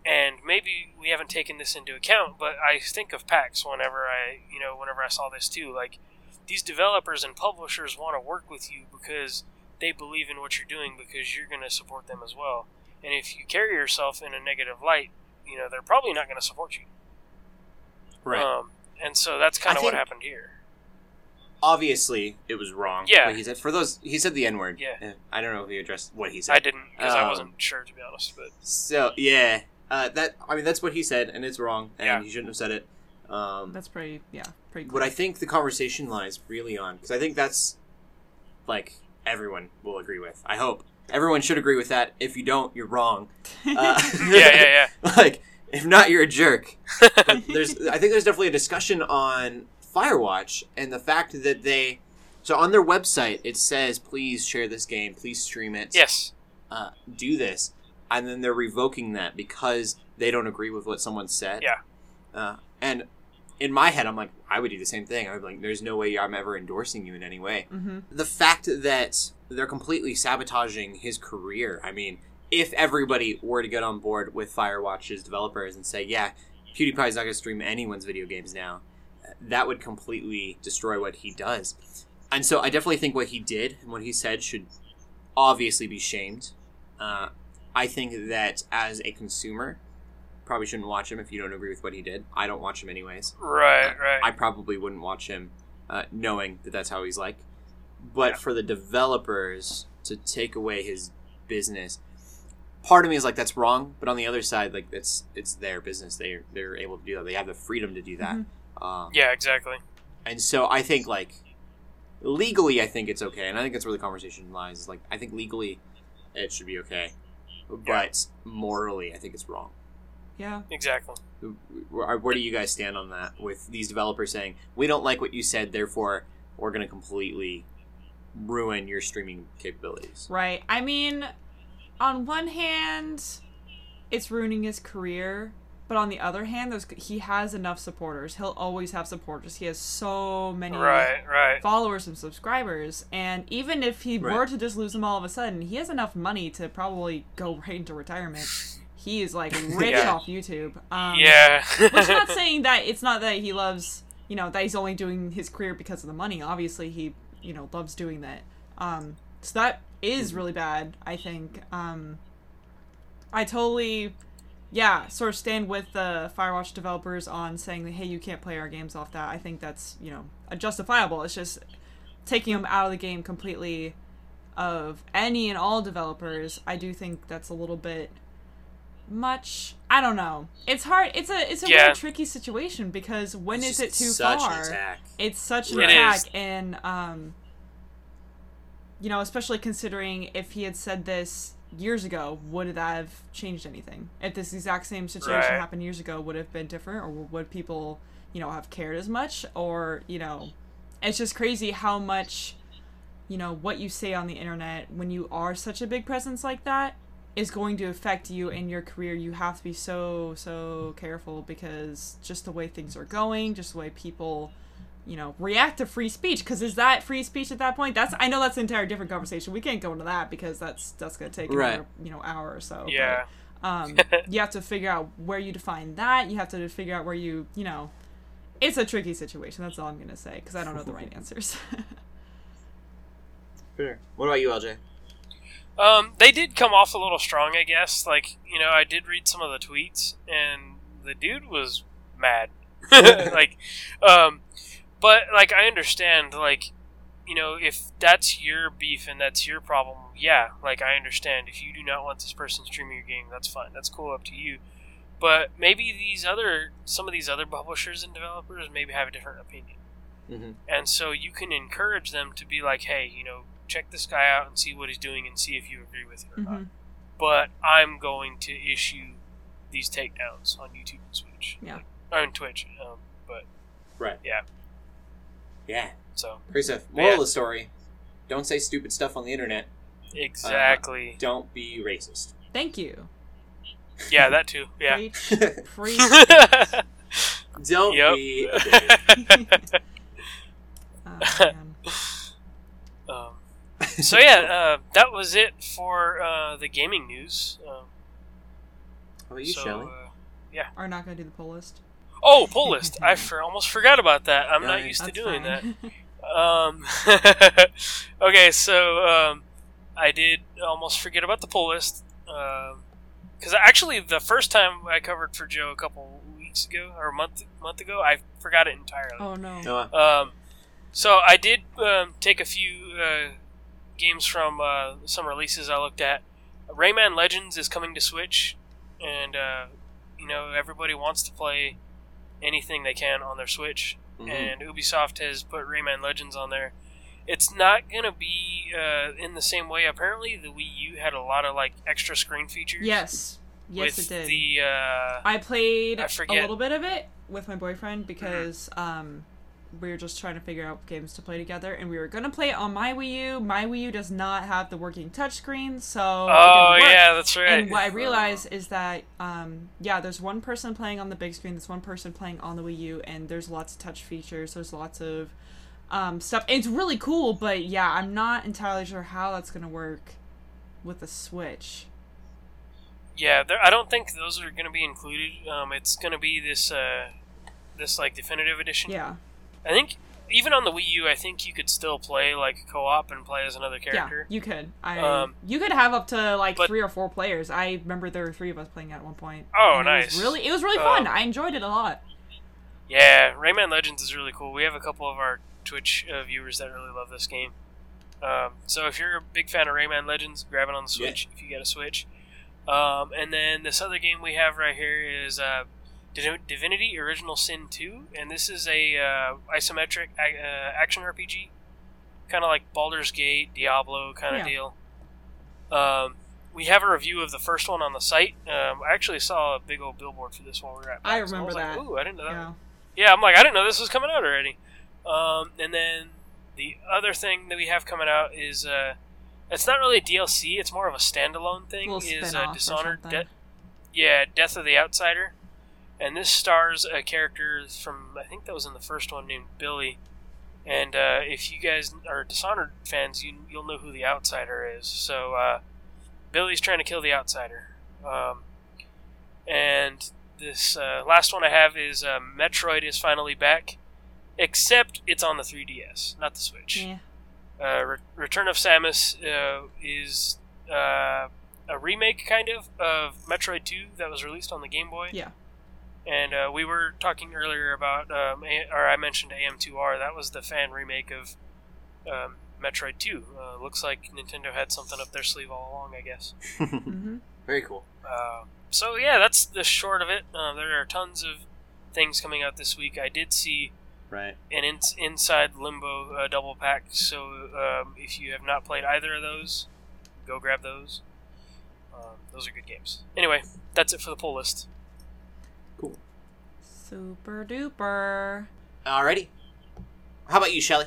And maybe we haven't taken this into account, but I think of PAX whenever I, you know, whenever I saw this too. Like, these developers and publishers want to work with you because they believe in what you're doing, because you're going to support them as well. And if you carry yourself in a negative light, you know, they're probably not going to support you. Right. Um, and so that's kind of what happened here. Obviously, it was wrong. Yeah. He said, for those, he said the N-word. Yeah. I don't know if he addressed what he said. I didn't, because um, I wasn't sure, to be honest. But so, yeah. Uh, that I mean, that's what he said, and it's wrong, and yeah. he shouldn't have said it. Um, that's pretty, yeah, pretty. Clear. What I think the conversation lies really on, because I think that's, like, everyone will agree with. I hope everyone should agree with that. If you don't, you're wrong. Uh, yeah, yeah, yeah. Like, if not, you're a jerk. But there's, I think there's definitely a discussion on Firewatch and the fact that they, so on their website it says, please share this game, please stream it, yes, uh, do this. And then they're revoking that because they don't agree with what someone said. Yeah. Uh, and in my head, I'm like, I would do the same thing. I would be like, there's no way I'm ever endorsing you in any way. Mm-hmm. The fact that they're completely sabotaging his career. I mean, if everybody were to get on board with Firewatch's developers and say, yeah, PewDiePie's not going to stream anyone's video games now, that would completely destroy what he does. And so I definitely think what he did and what he said should obviously be shamed. Uh I think that as a consumer, probably shouldn't watch him if you don't agree with what he did. I don't watch him anyways. Right, uh, right. I probably wouldn't watch him uh, knowing that that's how he's like. But yeah. For the developers to take away his business, part of me is like, that's wrong. But on the other side, like, that's it's their business. They're, they're able to do that. They have the freedom to do that. Mm-hmm. Um, yeah, exactly. And so I think, like, legally I think it's okay. And I think that's where the conversation lies. Is like, I think legally it should be okay. But yeah. Morally, I think it's wrong. Yeah, exactly. Where, where do you guys stand on that? With these developers saying, we don't like what you said, therefore we're going to completely ruin your streaming capabilities. Right. I mean, on one hand, it's ruining his career, but on the other hand, there's, he has enough supporters. He'll always have supporters. He has so many right, right. followers and subscribers, and even if he right. were to just lose them all of a sudden, he has enough money to probably go right into retirement. He is, like, rich yeah. off YouTube. Um, yeah. Which not saying that it's not that he loves, you know, that he's only doing his career because of the money. Obviously, he, you know, loves doing that. Um, so that is really bad, I think. Um, I totally, yeah, sort of stand with the Firewatch developers on saying that, hey, you can't play our games off that. I think that's, you know, justifiable. It's just taking them out of the game completely of any and all developers. I do think that's a little bit... much. I don't know. It's hard. It's a it's a yeah. really tricky situation because when it's is it too such far? An attack. It's such an right. attack, and um, you know, especially considering if he had said this years ago, would that have changed anything? If this exact same situation right. happened years ago, would it have been different, or would people, you know, have cared as much? Or, you know, it's just crazy how much, you know, what you say on the internet when you are such a big presence like that is going to affect you in your career. You have to be so, so careful because just the way things are going, just the way people, you know, react to free speech. Because is that free speech at that point? That's I know that's an entire different conversation. We can't go into that because that's that's going to take right. another, you know, hour or so. Yeah. But, um, you have to figure out where you define that. You have to figure out where you, you know, it's a tricky situation. That's all I'm going to say because I don't know the right answers. Sure. What about you, L J? Um, they did come off a little strong, I guess. Like, you know, I did read some of the tweets, and the dude was mad. like, um, but, like, I understand, like, you know, if that's your beef and that's your problem, yeah, like, I understand. If you do not want this person streaming your game, that's fine. That's cool, up to you. But maybe these other, some of these other publishers and developers maybe have a different opinion. Mm-hmm. And so you can encourage them to be like, hey, you know, check this guy out and see what he's doing and see if you agree with it or mm-hmm. not. But I'm going to issue these takedowns on YouTube and Twitch. Yeah. Like, or on Twitch. Um, but right. Yeah. Yeah. So great stuff. Moral yeah. of the story: don't say stupid stuff on the internet. Exactly. Uh, don't be racist. Thank you. Yeah, that too. Yeah. Preach. Preach. Don't yep. be a bitch. Oh, man. Um. So yeah, uh, that was it for uh, the gaming news. Um, How about you, so, Shelly? Uh, yeah. Are not going to do the poll list? Oh, poll list! I for, almost forgot about that. I'm yeah, not used to doing fine. that. Um, okay, so um, I did almost forget about the poll list because um, actually the first time I covered for Joe a couple weeks ago or a month month ago, I forgot it entirely. Oh no. no. Um, so I did um, take a few. Uh, games from uh, some releases I looked at. Rayman Legends is coming to Switch, and uh, you know, everybody wants to play anything they can on their Switch, mm-hmm. and Ubisoft has put Rayman Legends on there. It's not gonna be uh, in the same way. Apparently, the Wii U had a lot of like extra screen features. Yes, yes, it did. The uh, I played I a little bit of it with my boyfriend because. Mm-hmm. Um, we were just trying to figure out games to play together, and we were going to play it on my Wii U. My Wii U does not have the working touchscreen, so oh, it didn't work. Yeah, that's right. And what I realized is that, um, yeah, there's one person playing on the big screen, there's one person playing on the Wii U, and there's lots of touch features, there's lots of um, stuff. And it's really cool, but yeah, I'm not entirely sure how that's going to work with the Switch. Yeah, there, I don't think those are going to be included. Um, it's going to be this, uh, this like, definitive edition. Yeah. I think even on the Wii U, I think you could still play like co-op and play as another character. Yeah, you could. I um, you could have up to like but, three or four players. I remember there were three of us playing at one point. Oh, and nice! It was really, it was really um, fun. I enjoyed it a lot. Yeah, Rayman Legends is really cool. We have a couple of our Twitch uh, viewers that really love this game. Um, so if you're a big fan of Rayman Legends, grab it on the Switch yeah. if you get a Switch. Um, and then this other game we have right here is uh, Divinity Original Sin two, and this is a uh, isometric uh, action R P G, kind of like Baldur's Gate, Diablo kind of yeah. deal. Um, we have a review of the first one on the site. Um, I actually saw a big old billboard for this while we were at. I remember so I was that. Like, ooh, I didn't know. That. Yeah. yeah, I'm like, I didn't know this was coming out already. Um, and then the other thing that we have coming out is uh, it's not really a D L C; it's more of a standalone thing. A is uh, Dishonored Death, yeah, Death of the Outsider. And this stars a character from, I think that was in the first one, named Billy. And uh, if you guys are Dishonored fans, you, you'll know who the Outsider is. So uh, Billy's trying to kill the Outsider. Um, and this uh, last one I have is uh, Metroid is finally back, except it's on the three D S, not the Switch. Yeah. Uh, Re- Return of Samus uh, is uh, a remake, kind of, of Metroid two that was released on the Game Boy. Yeah. And uh, we were talking earlier about, um, a- or I mentioned A M two R. That was the fan remake of um, Metroid two. Uh, looks like Nintendo had something up their sleeve all along, I guess. mm-hmm. Very cool. Uh, so yeah, that's the short of it. Uh, there are tons of things coming out this week. I did see right. an in- Inside Limbo uh, double pack. So um, if you have not played either of those, go grab those. Um, those are good games. Anyway, that's it for the poll list. Cool. Super duper. Alrighty. How about you, Shelly?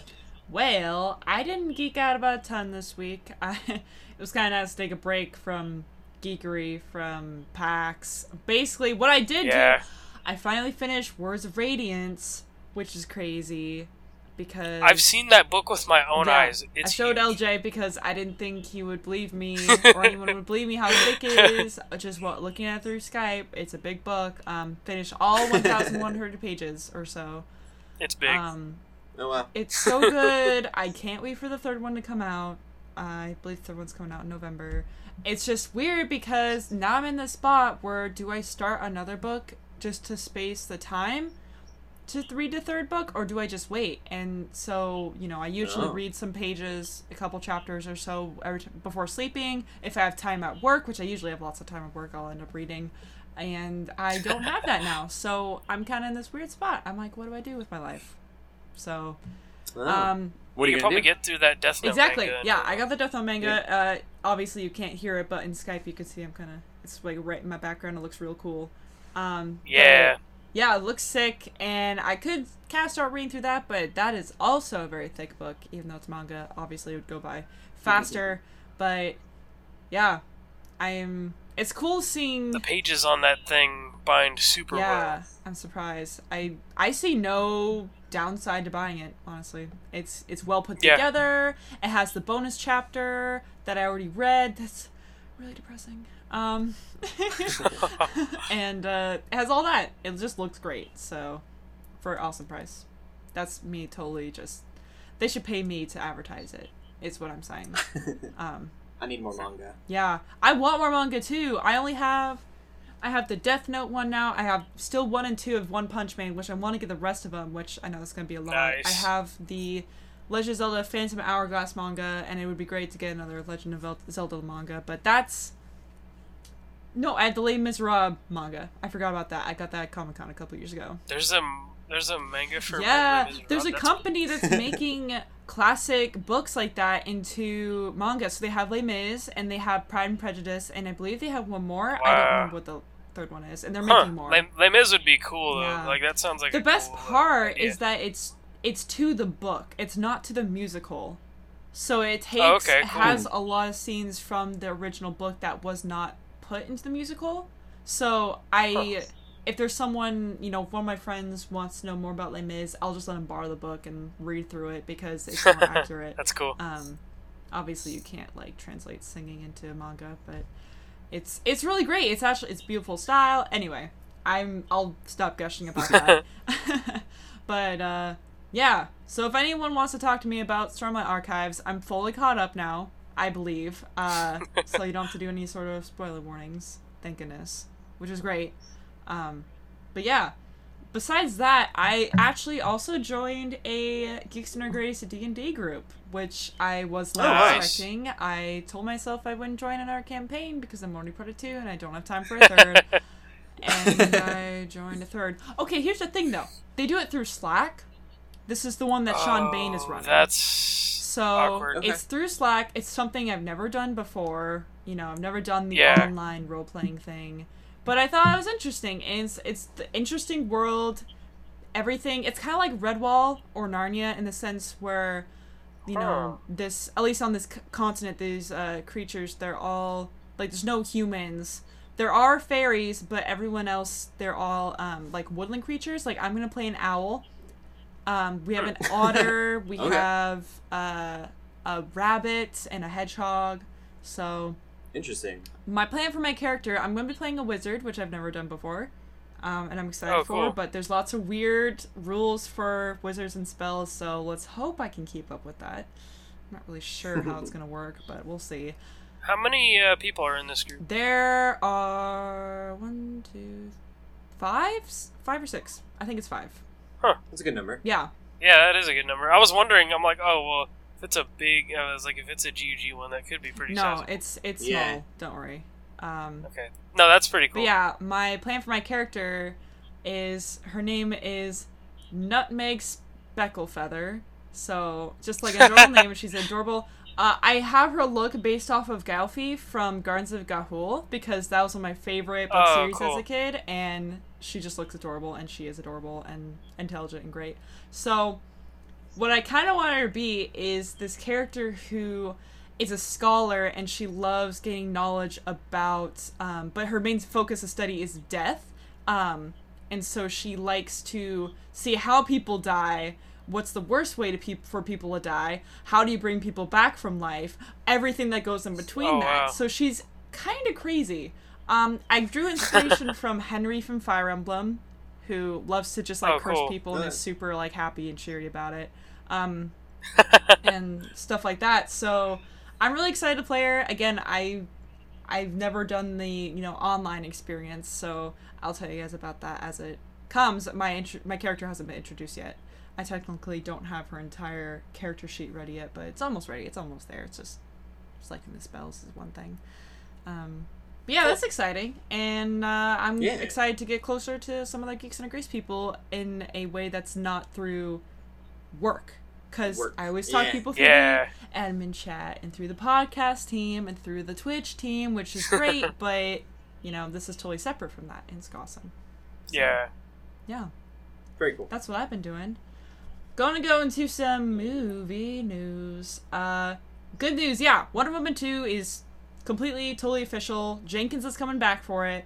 Well, I didn't geek out about a ton this week. I, it was kind of nice to take a break from geekery, from PAX. Basically, what I did yeah. do, I finally finished Words of Radiance, which is crazy because I've seen that book with my own yeah, eyes. It's I showed huge. L J because I didn't think he would believe me or anyone would believe me how thick it is. Just what, looking at it through Skype, it's a big book. Um, finished all eleven hundred pages or so. It's big. Um, oh wow! It's so good. I can't wait for the third one to come out. Uh, I believe the third one's coming out in November. It's just weird because now I'm in the spot where do I start another book just to space the time to read the third book, or do I just wait? And so, you know, I usually oh. read some pages, a couple chapters or so every t- before sleeping. If I have time at work, which I usually have lots of time at work, I'll end up reading. And I don't have that now. So I'm kind of in this weird spot. I'm like, what do I do with my life? So, oh. um... What are you, you gonna probably do? Get through that Death Note exactly. manga. Exactly, yeah. I got the Death Note manga. Yeah. Uh, obviously, you can't hear it, but in Skype, you can see I'm kind of... It's, like, right in my background. It looks real cool. Um, yeah. But, yeah, it looks sick, and I could kind of start reading through that, but that is also a very thick book, even though it's manga. Obviously, it would go by faster, but yeah, I'm... It's cool seeing... The pages on that thing bind super yeah, well. Yeah, I'm surprised. I I see no downside to buying it, honestly. It's it's well put yeah. together. It has the bonus chapter that I already read. That's really depressing. Um, and, uh, it has all that. It just looks great. So for an awesome price, that's me totally just, they should pay me to advertise it. It's what I'm saying. Um, I need more manga. Yeah. I want more manga too. I only have, I have the Death Note one now. I have still one and two of One Punch Man, which I want to get the rest of them, which I know that's going to be a lot. Nice. I have the Legend of Zelda Phantom Hourglass manga, and it would be great to get another Legend of Zelda manga, but that's... No, I had the Les Miserables manga. I forgot about that. I got that at Comic-Con a couple years ago. There's a there's a manga for yeah. Les Miserables. There's a that's company cool. that's making classic books like that into manga. So they have Les Mis and they have Pride and Prejudice, and I believe they have one more. Wow. I don't remember what the third one is, and they're huh. making more. Les, Les Mis would be cool though. Yeah. Like that sounds like the a best cool, part uh, is that it's it's to the book. It's not to the musical. So it takes oh, okay, cool. has a lot of scenes from the original book that was not put into the musical. So I, oh. if there's someone, you know, if one of my friends wants to know more about Les Mis, I'll just let them borrow the book and read through it because it's more accurate. That's cool. Um, obviously you can't like translate singing into manga, but it's it's really great. It's actually it's beautiful style. Anyway, I'm I'll stop gushing about that. But uh, yeah, so if anyone wants to talk to me about Stormlight Archives, I'm fully caught up now, I believe. Uh, so you don't have to do any sort of spoiler warnings, thank goodness, which is great. Um, but yeah, besides that, I actually also joined a Geeks Under Grace D and D group, which I was not oh, expecting. Nice. I told myself I wouldn't join another campaign because I'm already part of two and I don't have time for a third. And I joined a third. Okay, here's the thing, though. They do it through Slack. This is the one that Sean oh, Bain is running. That's so awkward. It's through Slack. It's something I've never done before. You know, I've never done the yeah. online role-playing thing. But I thought it was interesting. And it's, it's the interesting world, everything. It's kind of like Redwall or Narnia in the sense where, you know, huh. this, at least on this c- continent, these uh, creatures, they're all, like, there's no humans. There are fairies, but everyone else, they're all, um, like, woodland creatures. Like, I'm going to play an owl. Um, we have an otter. We okay. have uh, a rabbit and a hedgehog. So... Interesting. My plan for my character, I'm going to be playing a wizard, which I've never done before, um, and I'm excited oh, cool. for, but there's lots of weird rules for wizards and spells, so let's hope I can keep up with that. I'm not really sure how it's going to work, but we'll see. How many uh, people are in this group? There are one, two, five? Five or six. I think it's five. Huh. That's a good number. Yeah. Yeah, that is a good number. I was wondering, I'm like, oh, well... If it's a big, I was like, if it's a G U G one, that could be pretty No, sizable. it's it's yeah. small. Don't worry. Um, okay. No, that's pretty cool. But yeah, my plan for my character is, her name is Nutmeg Specklefeather. So, just like a normal name, she's adorable. Uh, I have her look based off of Galfi from Gardens of Ga'Hoole, because that was one of my favorite book oh, series cool. as a kid, and she just looks adorable, and she is adorable, and intelligent, and great. So... What I kind of want her to be is this character who is a scholar and she loves gaining knowledge about, um, but her main focus of study is death. Um, and so she likes to see how people die, what's the worst way to pe- for people to die, how do you bring people back from life, everything that goes in between oh, that. Wow. So she's kind of crazy. Um, I drew inspiration from Henry from Fire Emblem, who loves to just, like, oh, curse cool. people and is super, like, happy and cheery about it. Um, and stuff like that. So, I'm really excited to play her. Again, I, I've never done the, you know, online experience, so I'll tell you guys about that as it comes. My int- my character hasn't been introduced yet. I technically don't have her entire character sheet ready yet, but it's almost ready. It's almost there. It's just selecting the spells is one thing. Um... Yeah, that's exciting, and uh, I'm yeah. excited to get closer to some of the Geeks Under Grace people in a way that's not through work, because I always talk yeah. people through yeah. admin chat and through the podcast team and through the Twitch team, which is great, but, you know, this is totally separate from that, and it's awesome. So, yeah. Yeah. Very cool. That's what I've been doing. Gonna go into some movie news. Uh, good news, yeah, Wonder Woman two is... completely, totally official. Jenkins is coming back for it,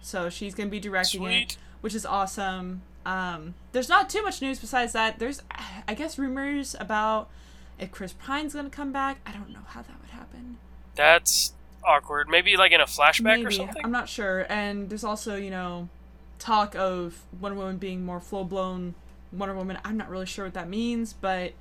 so she's going to be directing Sweet. it, which is awesome. Um, there's not too much news besides that. There's, I guess, rumors about if Chris Pine's going to come back. I don't know how that would happen. That's awkward. Maybe, like, in a flashback Maybe. or something? I'm not sure. And there's also, you know, talk of Wonder Woman being more full-blown Wonder Woman. I'm not really sure what that means, but...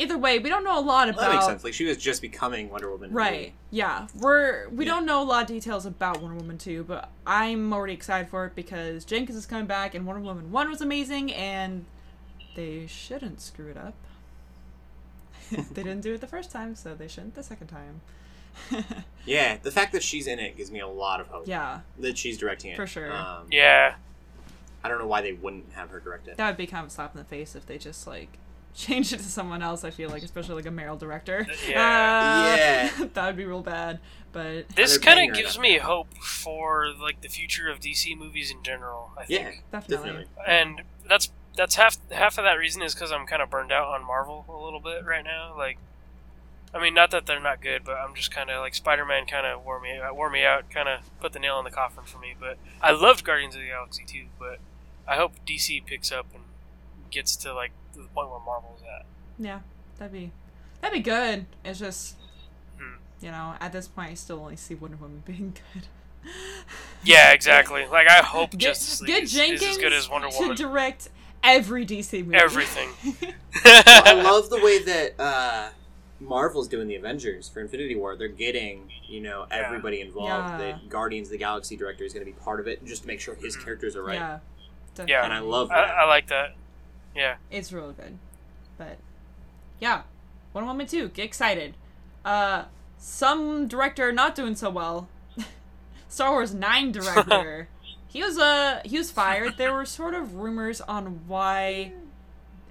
Either way, we don't know a lot about... Well, that makes sense. Like, she was just becoming Wonder Woman. Right, yeah. We're, we yeah. don't know a lot of details about Wonder Woman two, but I'm already excited for it because Jenkins is coming back, and Wonder Woman one was amazing, and they shouldn't screw it up. They didn't do it the first time, so they shouldn't the second time. Yeah, the fact that she's in it gives me a lot of hope. Yeah. That she's directing it. For sure. Um, yeah. I don't know why they wouldn't have her direct it. That would be kind of a slap in the face if they just, like... change it to someone else, I feel like, especially like a Meryl director. Yeah. Uh, yeah. That would be real bad. But this kind of gives me hope for, like, the future of D C movies in general, I think. Yeah, definitely. definitely. And that's that's half half of that reason is because I'm kind of burned out on Marvel a little bit right now. Like, I mean, not that they're not good, but I'm just kind of, like, Spider-Man kind of wore me, wore me out, kind of put the nail in the coffin for me. But I loved Guardians of the Galaxy too, but I hope D C picks up and gets to, like, to the point where Marvel's at. Yeah, that'd be that'd be good. It's just mm. you know, at this point I still only see Wonder Woman being good. Yeah, exactly. Like, I hope get, Justice League get is, Jenkins is as good as Wonder Woman. To direct every D C movie. Everything. Well, I love the way that uh, Marvel's doing the Avengers for Infinity War. They're getting, you know, everybody yeah. involved. Yeah. The Guardians of the Galaxy director is going to be part of it, just to make sure his characters are right. Yeah, definitely. Yeah. And I love that. I, I like that. Yeah. It's really good. But, yeah. Wonder Woman two, get excited. Uh, some director not doing so well. Star Wars nine director. He was uh he was fired. There were sort of rumors on why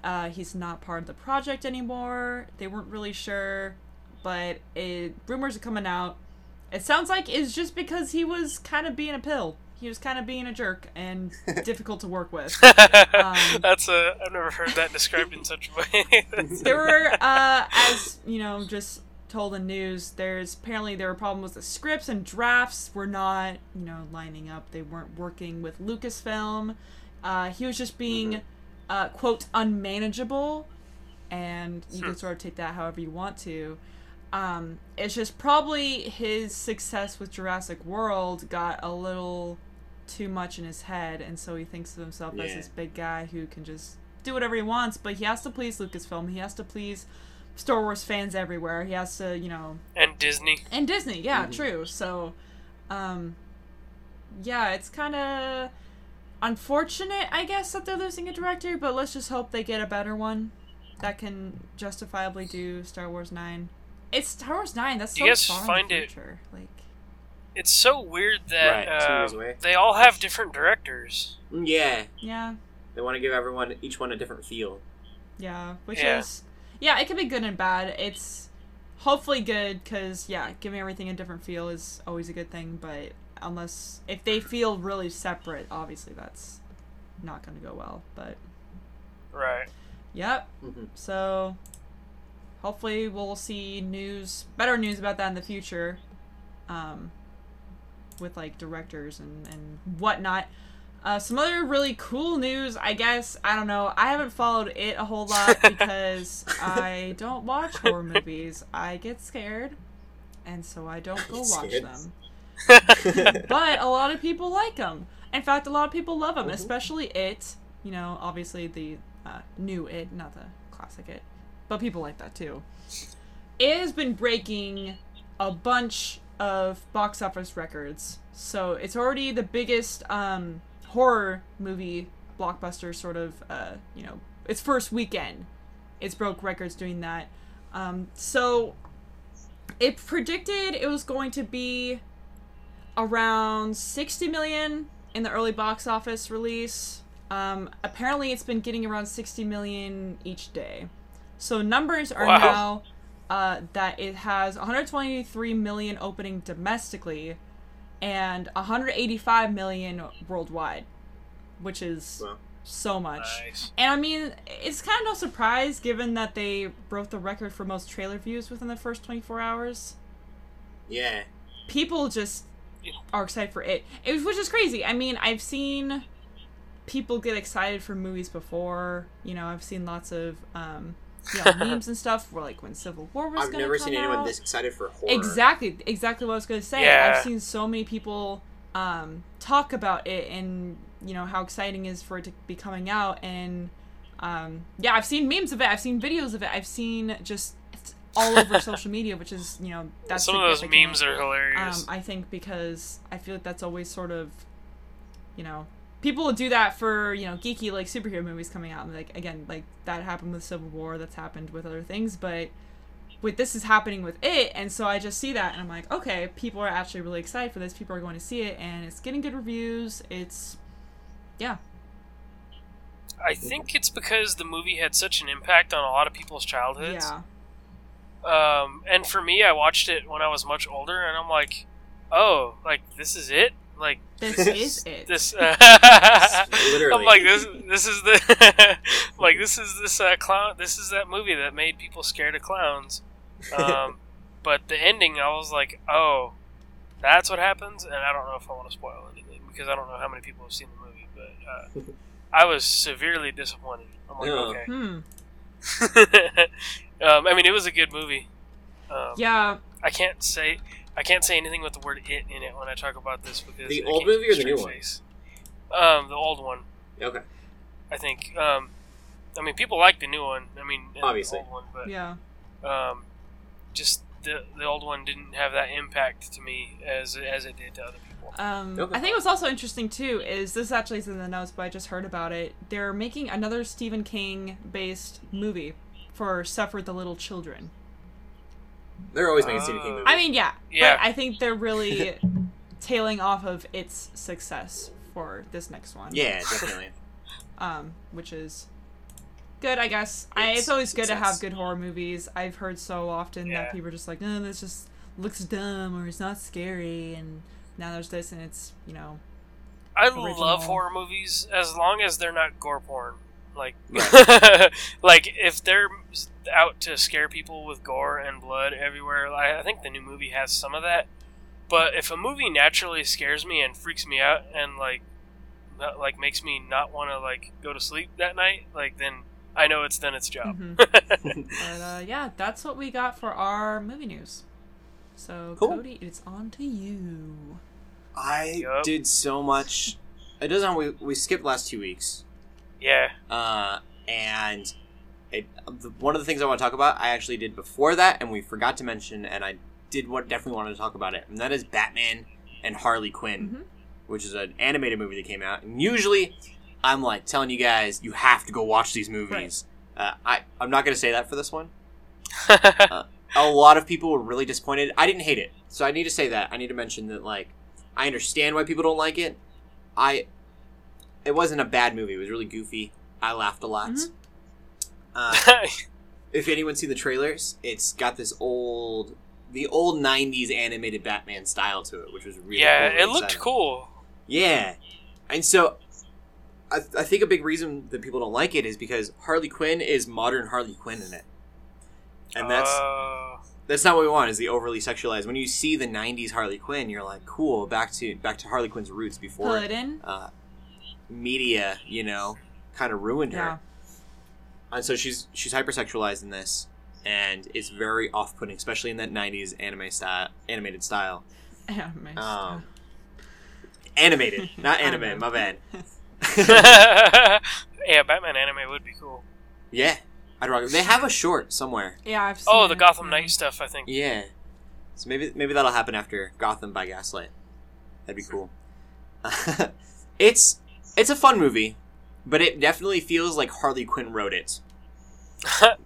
uh, he's not part of the project anymore. They weren't really sure, but it, rumors are coming out. It sounds like it's just because he was kind of being a pill. He was kind of being a jerk and difficult to work with. Um, That's a I've never heard that described in such a way. There were uh as you know just. told the news, there's apparently there were problems with the scripts and drafts were not, you know, lining up. They weren't working with Lucasfilm. Uh, he was just being, mm-hmm. uh, quote, unmanageable. And you sure. can sort of take that however you want to. Um, it's just probably his success with Jurassic World got a little too much in his head. And so he thinks of himself yeah. as this big guy who can just do whatever he wants. But he has to please Lucasfilm. He has to please Star Wars fans everywhere. He has to, you know... And Disney. And Disney, yeah, mm-hmm. true. So, um... yeah, it's kind of unfortunate, I guess, that they're losing a director, but let's just hope they get a better one that can justifiably do Star Wars nine. It's Star Wars nine, that's so you guys far find in the future. It, like, it's so weird that right, um, they all have different directors. Yeah. Yeah. They want to give everyone, each one a different feel. Yeah, which yeah. is... yeah, it can be good and bad. It's hopefully good because, yeah, giving everything a different feel is always a good thing, but unless... if they feel really separate, obviously that's not going to go well, but... right. Yep. Mm-hmm. So, hopefully we'll see news... better news about that in the future. Um, with, like, directors and, and whatnot. Uh, some other really cool news, I guess. I don't know. I haven't followed it a whole lot because I don't watch horror movies. I get scared, and so I don't go watch them. But a lot of people like them. In fact, a lot of people love them, mm-hmm. especially It. You know, obviously the uh, new It, not the classic It. But people like that, too. It has been breaking a bunch of box office records. So it's already the biggest... Um, horror movie blockbuster sort of uh you know its first weekend it's broke records doing that. Um so it predicted it was going to be around sixty million in the early box office release. Um apparently it's been getting around sixty million each day, so numbers are wow. now uh that it has one hundred twenty-three million opening domestically and one hundred eighty-five million worldwide, which is wow. so much. Nice. And I mean, it's kind of no surprise given that they broke the record for most trailer views within the first twenty-four hours. Yeah. People just are excited for it, it was, which is crazy. I mean, I've seen people get excited for movies before. You know, I've seen lots of... Um, you know, memes and stuff were like when Civil War was going to come out. I've never seen anyone this excited for horror. Exactly, exactly what I was going to say. Yeah. I've seen so many people um, talk about it and, you know, how exciting it is for it to be coming out. And, um, yeah, I've seen memes of it. I've seen videos of it. I've seen just it's all over social media, which is, you know, that's some of those memes are hilarious. Um, I think because I feel like that's always sort of, you know, people will do that for, you know, geeky, like, superhero movies coming out. And, like, again, like, that happened with Civil War. That's happened with other things. But with this is happening with It. And so I just see that. And I'm like, okay, people are actually really excited for this. People are going to see it. And it's getting good reviews. It's, yeah. I think it's because the movie had such an impact on a lot of people's childhoods. Yeah. Um, and for me, I watched it when I was much older. And I'm like, oh, like, this is it? Like this, this is it. This, uh, I'm like this. This is the like this is this uh, clown. This is that movie that made people scared of clowns. Um, but the ending, I was like, oh, that's what happens. And I don't know if I want to spoil anything because I don't know how many people have seen the movie. But uh, I was severely disappointed. I'm like, oh. okay. Hmm. um, I mean, it was a good movie. Um, yeah. I can't say. I can't say anything with the word "it" in it when I talk about this. Because the old movie or the new face. one? Um, the old one. Okay. I think. Um, I mean, people like the new one. I mean, obviously, the old one, but yeah. Um, just the the old one didn't have that impact to me as as it did to other people. Um, okay. I think what's also interesting too is this actually is in the notes, but I just heard about it. They're making another Stephen King based movie for Suffer the Little Children. They're always making uh, Stephen King movies. I mean, yeah, yeah. But I think they're really tailing off of its success for this next one. Yeah, definitely. um, which is. Good, I guess. I, it's always good success. To have good horror movies. I've heard so often yeah. that people are just like, no, this just looks dumb or it's not scary, and now there's this, and it's, you know. I original. love horror movies as long as they're not gore porn. Like, right. like if they're out to scare people with gore and blood everywhere, I, I think the new movie has some of that. But if a movie naturally scares me and freaks me out and like, not, like makes me not want to like go to sleep that night, like then. I know it's done its job. Mm-hmm. But, uh, yeah, that's what we got for our movie news. So, cool. Cody, it's on to you. I yep. did so much. It doesn't. We we skipped last two weeks. Yeah. Uh, and it, one of the things I want to talk about, I actually did before that, and we forgot to mention, and I did what definitely wanted to talk about it, and that is Batman and Harley Quinn, mm-hmm. which is an animated movie that came out. And usually. I'm, like, telling you guys, you have to go watch these movies. Right. Uh, I, I'm not going to say that for this one. uh, a lot of people were really disappointed. I didn't hate it, so I need to say that. I need to mention that, like, I understand why people don't like it. I, It wasn't a bad movie. It was really goofy. I laughed a lot. Mm-hmm. Uh, if anyone's seen the trailers, it's got this old... The old nineties animated Batman style to it, which was really Yeah, cool it looked exciting. Cool. Yeah. And so... I, th- I think a big reason that people don't like it is because Harley Quinn is modern Harley Quinn in it, and that's uh... that's not what we want. Is the overly sexualized? When you see the nineties Harley Quinn, you're like, cool, back to back to Harley Quinn's roots before uh, media, you know, kind of ruined yeah. her. And so she's she's hypersexualized in this, and it's very off-putting, especially in that nineties anime style, animated style. Anime style. Um, animated, not anime. My bad. Yeah, Batman anime would be cool. Yeah, I'd rock it. They have a short somewhere. Yeah, I've seen. Oh, the it. Gotham Knight stuff, I think. Yeah, so maybe maybe that'll happen after Gotham by Gaslight. That'd be cool. it's it's a fun movie, but it definitely feels like Harley Quinn wrote it.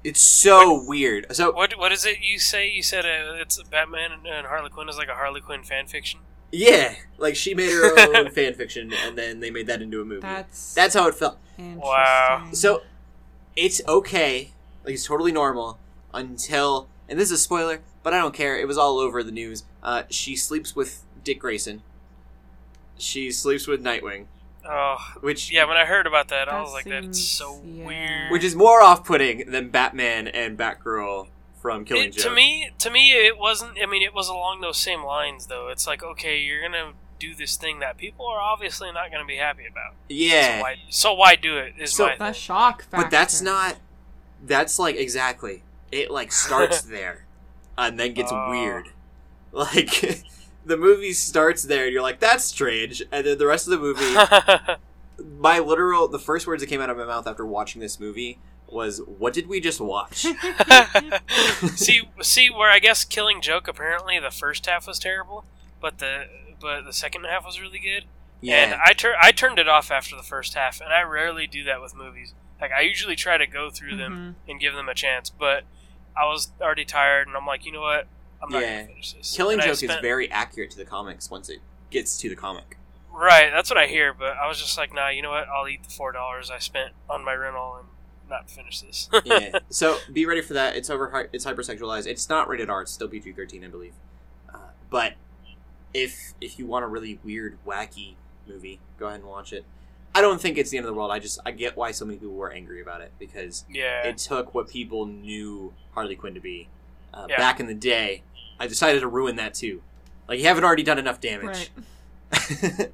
It's so what, weird. So what what is it you say? You said uh, it's Batman and, and Harley Quinn is like a Harley Quinn fan fiction. Yeah, like she made her own fan fiction, and then they made that into a movie. That's that's how it felt. Wow. So it's okay, like it's totally normal until, and this is a spoiler, but I don't care. It was all over the news. Uh, she sleeps with Dick Grayson. She sleeps with Nightwing. Oh, which yeah. When I heard about that, that I was like, seems, "That's so yeah. weird." Which is more off-putting than Batman and Batgirl. From Killing it, Joke. To me, to me, it wasn't. I mean, it was along those same lines, though. It's like, okay, you're gonna do this thing that people are obviously not gonna be happy about. Yeah. So why, so why do it? Is so my the thing. Shock factor. But that's not. That's like exactly. It like starts there, and then gets uh, weird. Like the movie starts there, and you're like, that's strange. And then the rest of the movie, my literal, the first words that came out of my mouth after watching this movie. Was what did we just watch? see, see where I guess Killing Joke. Apparently, the first half was terrible, but the but the second half was really good. Yeah. And I tur- I turned it off after the first half, and I rarely do that with movies. Like I usually try to go through mm-hmm. them and give them a chance, but I was already tired, and I'm like, you know what? I'm not yeah. gonna finish this. Killing and Joke spent- is very accurate to the comics once it gets to the comic. Right, that's what I hear. But I was just like, nah, you know what? I'll eat the four dollars I spent on my rental and. Not finish this. Yeah. So be ready for that. It's over. It's hypersexualized. It's not rated R. It's still P G thirteen, I believe. Uh, but if if you want a really weird, wacky movie, go ahead and watch it. I don't think it's the end of the world. I just I get why so many people were angry about it because yeah. it took what people knew Harley Quinn to be uh, yeah. back in the day. I decided to ruin that too. Like you haven't already done enough damage. Right.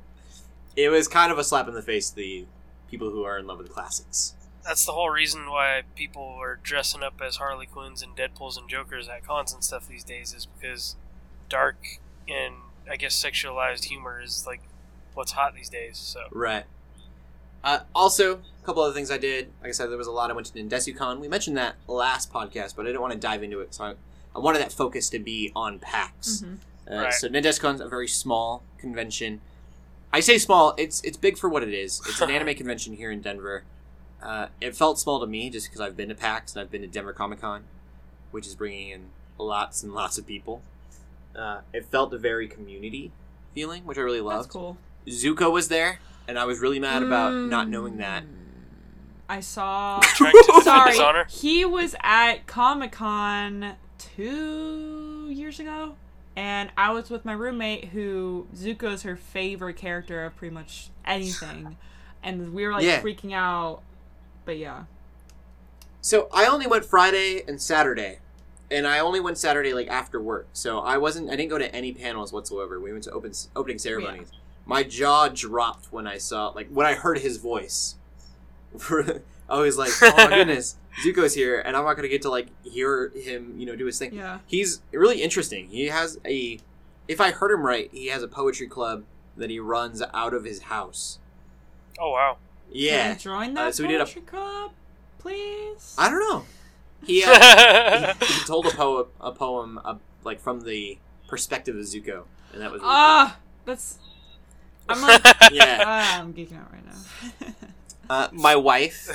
It was kind of a slap in the face to the people who are in love with the classics. That's the whole reason why people are dressing up as Harley Quinns and Deadpools and Jokers at cons and stuff these days is because dark and, I guess, sexualized humor is, like, what's hot these days, so. Right. Uh, also, a couple other things I did. Like I said, there was a lot I went to NindesuCon. We mentioned that last podcast, but I didn't want to dive into it, so I, I wanted that focus to be on PAX. Mm-hmm. uh, right. So NindesuCon's a very small convention. I say small, it's it's big for what it is. It's an anime convention here in Denver. Uh, it felt small to me just because I've been to PAX and I've been to Denver Comic Con, which is bringing in lots and lots of people. Uh, it felt a very community feeling, which I really loved. That's cool. Zuko was there, and I was really mad about mm. not knowing that. I saw... Sorry, he was at Comic-Con two years ago, and I was with my roommate who... Zuko's her favorite character of pretty much anything. And we were, like, yeah. freaking out. But, yeah. So, I only went Friday and Saturday. And I only went Saturday, like, after work. So, I wasn't... I didn't go to any panels whatsoever. We went to open, opening ceremonies. Yeah. My jaw dropped when I saw... Like, when I heard his voice. I was like, oh, my goodness. Zuko's here, and I'm not going to get to, like, hear him, you know, do his thing. Yeah. He's really interesting. He has a... If I heard him right, he has a poetry club that he runs out of his house. Oh, wow. Yeah. Can I join that uh, so poetry we did a, club, please? I don't know. He, uh, he, he told a poem, a poem uh, like, from the perspective of Zuko, and that was really Ah, cool. That's... I'm like, yeah. uh, I'm geeking out right now. uh, my wife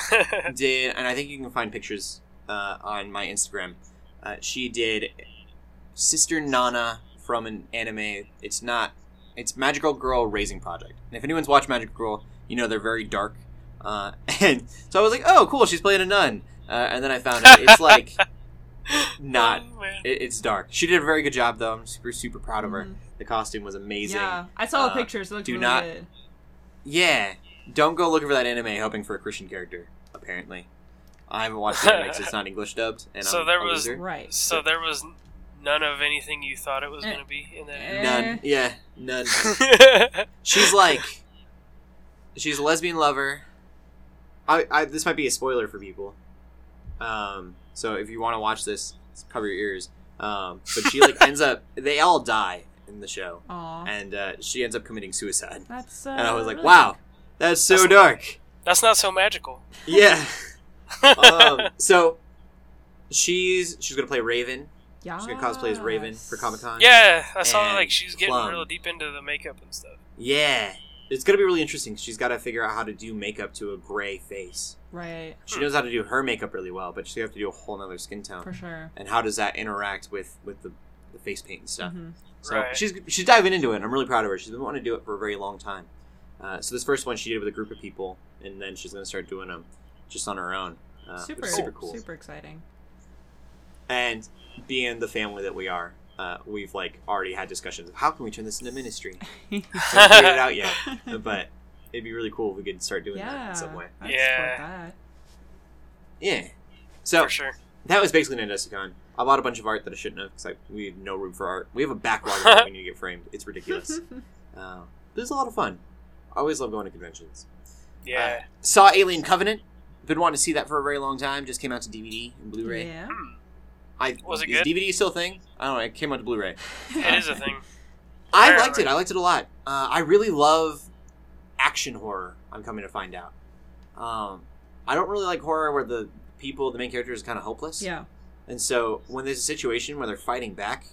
did, and I think you can find pictures uh, on my Instagram, uh, she did Sister Nana from an anime. It's not... It's Magical Girl Raising Project. And if anyone's watched Magical Girl... You know, they're very dark. Uh, and so I was like, oh, cool, she's playing a nun. Uh, and then I found out it's like, not, oh, it, it's dark. She did a very good job, though. I'm super, super proud of her. Mm-hmm. The costume was amazing. Yeah, I saw the uh, pictures. It looked do really not, good. Yeah, don't go looking for that anime hoping for a Christian character, apparently. I haven't watched it because it's not English dubbed. And so I'm there was, right. So there was none of anything you thought it was eh. going to be in that eh. None. Yeah, none. She's like... She's a lesbian lover. I, I this might be a spoiler for people, um, so if you want to watch this, cover your ears. Um, but she like ends up. They all die in the show, Aww. and uh, she ends up committing suicide. That's uh, and I was like, really wow, dark. that's so that's dark. Not, that's not so magical. Yeah. um, so she's she's gonna play Raven. Yeah. She's gonna cosplay as Raven for Comic-Con. Yeah, I saw like she's getting Plum. real deep into the makeup and stuff. Yeah. It's going to be really interesting. She's got to figure out how to do makeup to a gray face. Right. She knows how to do her makeup really well, but she's going to have to do a whole nother skin tone. For sure. And how does that interact with, with the, the face paint and stuff. Mm-hmm. So right. she's she's diving into it, and I'm really proud of her. She's been wanting to do it for a very long time. Uh, so this first one she did with a group of people, and then she's going to start doing them just on her own. Uh, super, super cool. Super exciting. And being the family that we are. Uh, we've like already had discussions of how can we turn this into ministry. We haven't figured it out yet, but it'd be really cool if we could start doing yeah, that in some way. I'd yeah, that. yeah. So for sure. That was basically NindesuCon. I bought a bunch of art that I shouldn't have because like, we have no room for art. We have a backlog of art we need to get framed. It's ridiculous. uh, but it's a lot of fun. I always love going to conventions. Yeah. Uh, saw Alien Covenant. Been wanting to see that for a very long time. Just came out to D V D and Blu-ray. Yeah. Hmm. I, was it is good? D V D still a thing? I don't know. It came out to Blu-ray. It is a thing. I, I liked it. I liked it a lot. Uh, I really love action horror, I'm coming to find out. Um, I don't really like horror where the people, the main characters, are kind of hopeless. Yeah. And so when there's a situation where they're fighting back,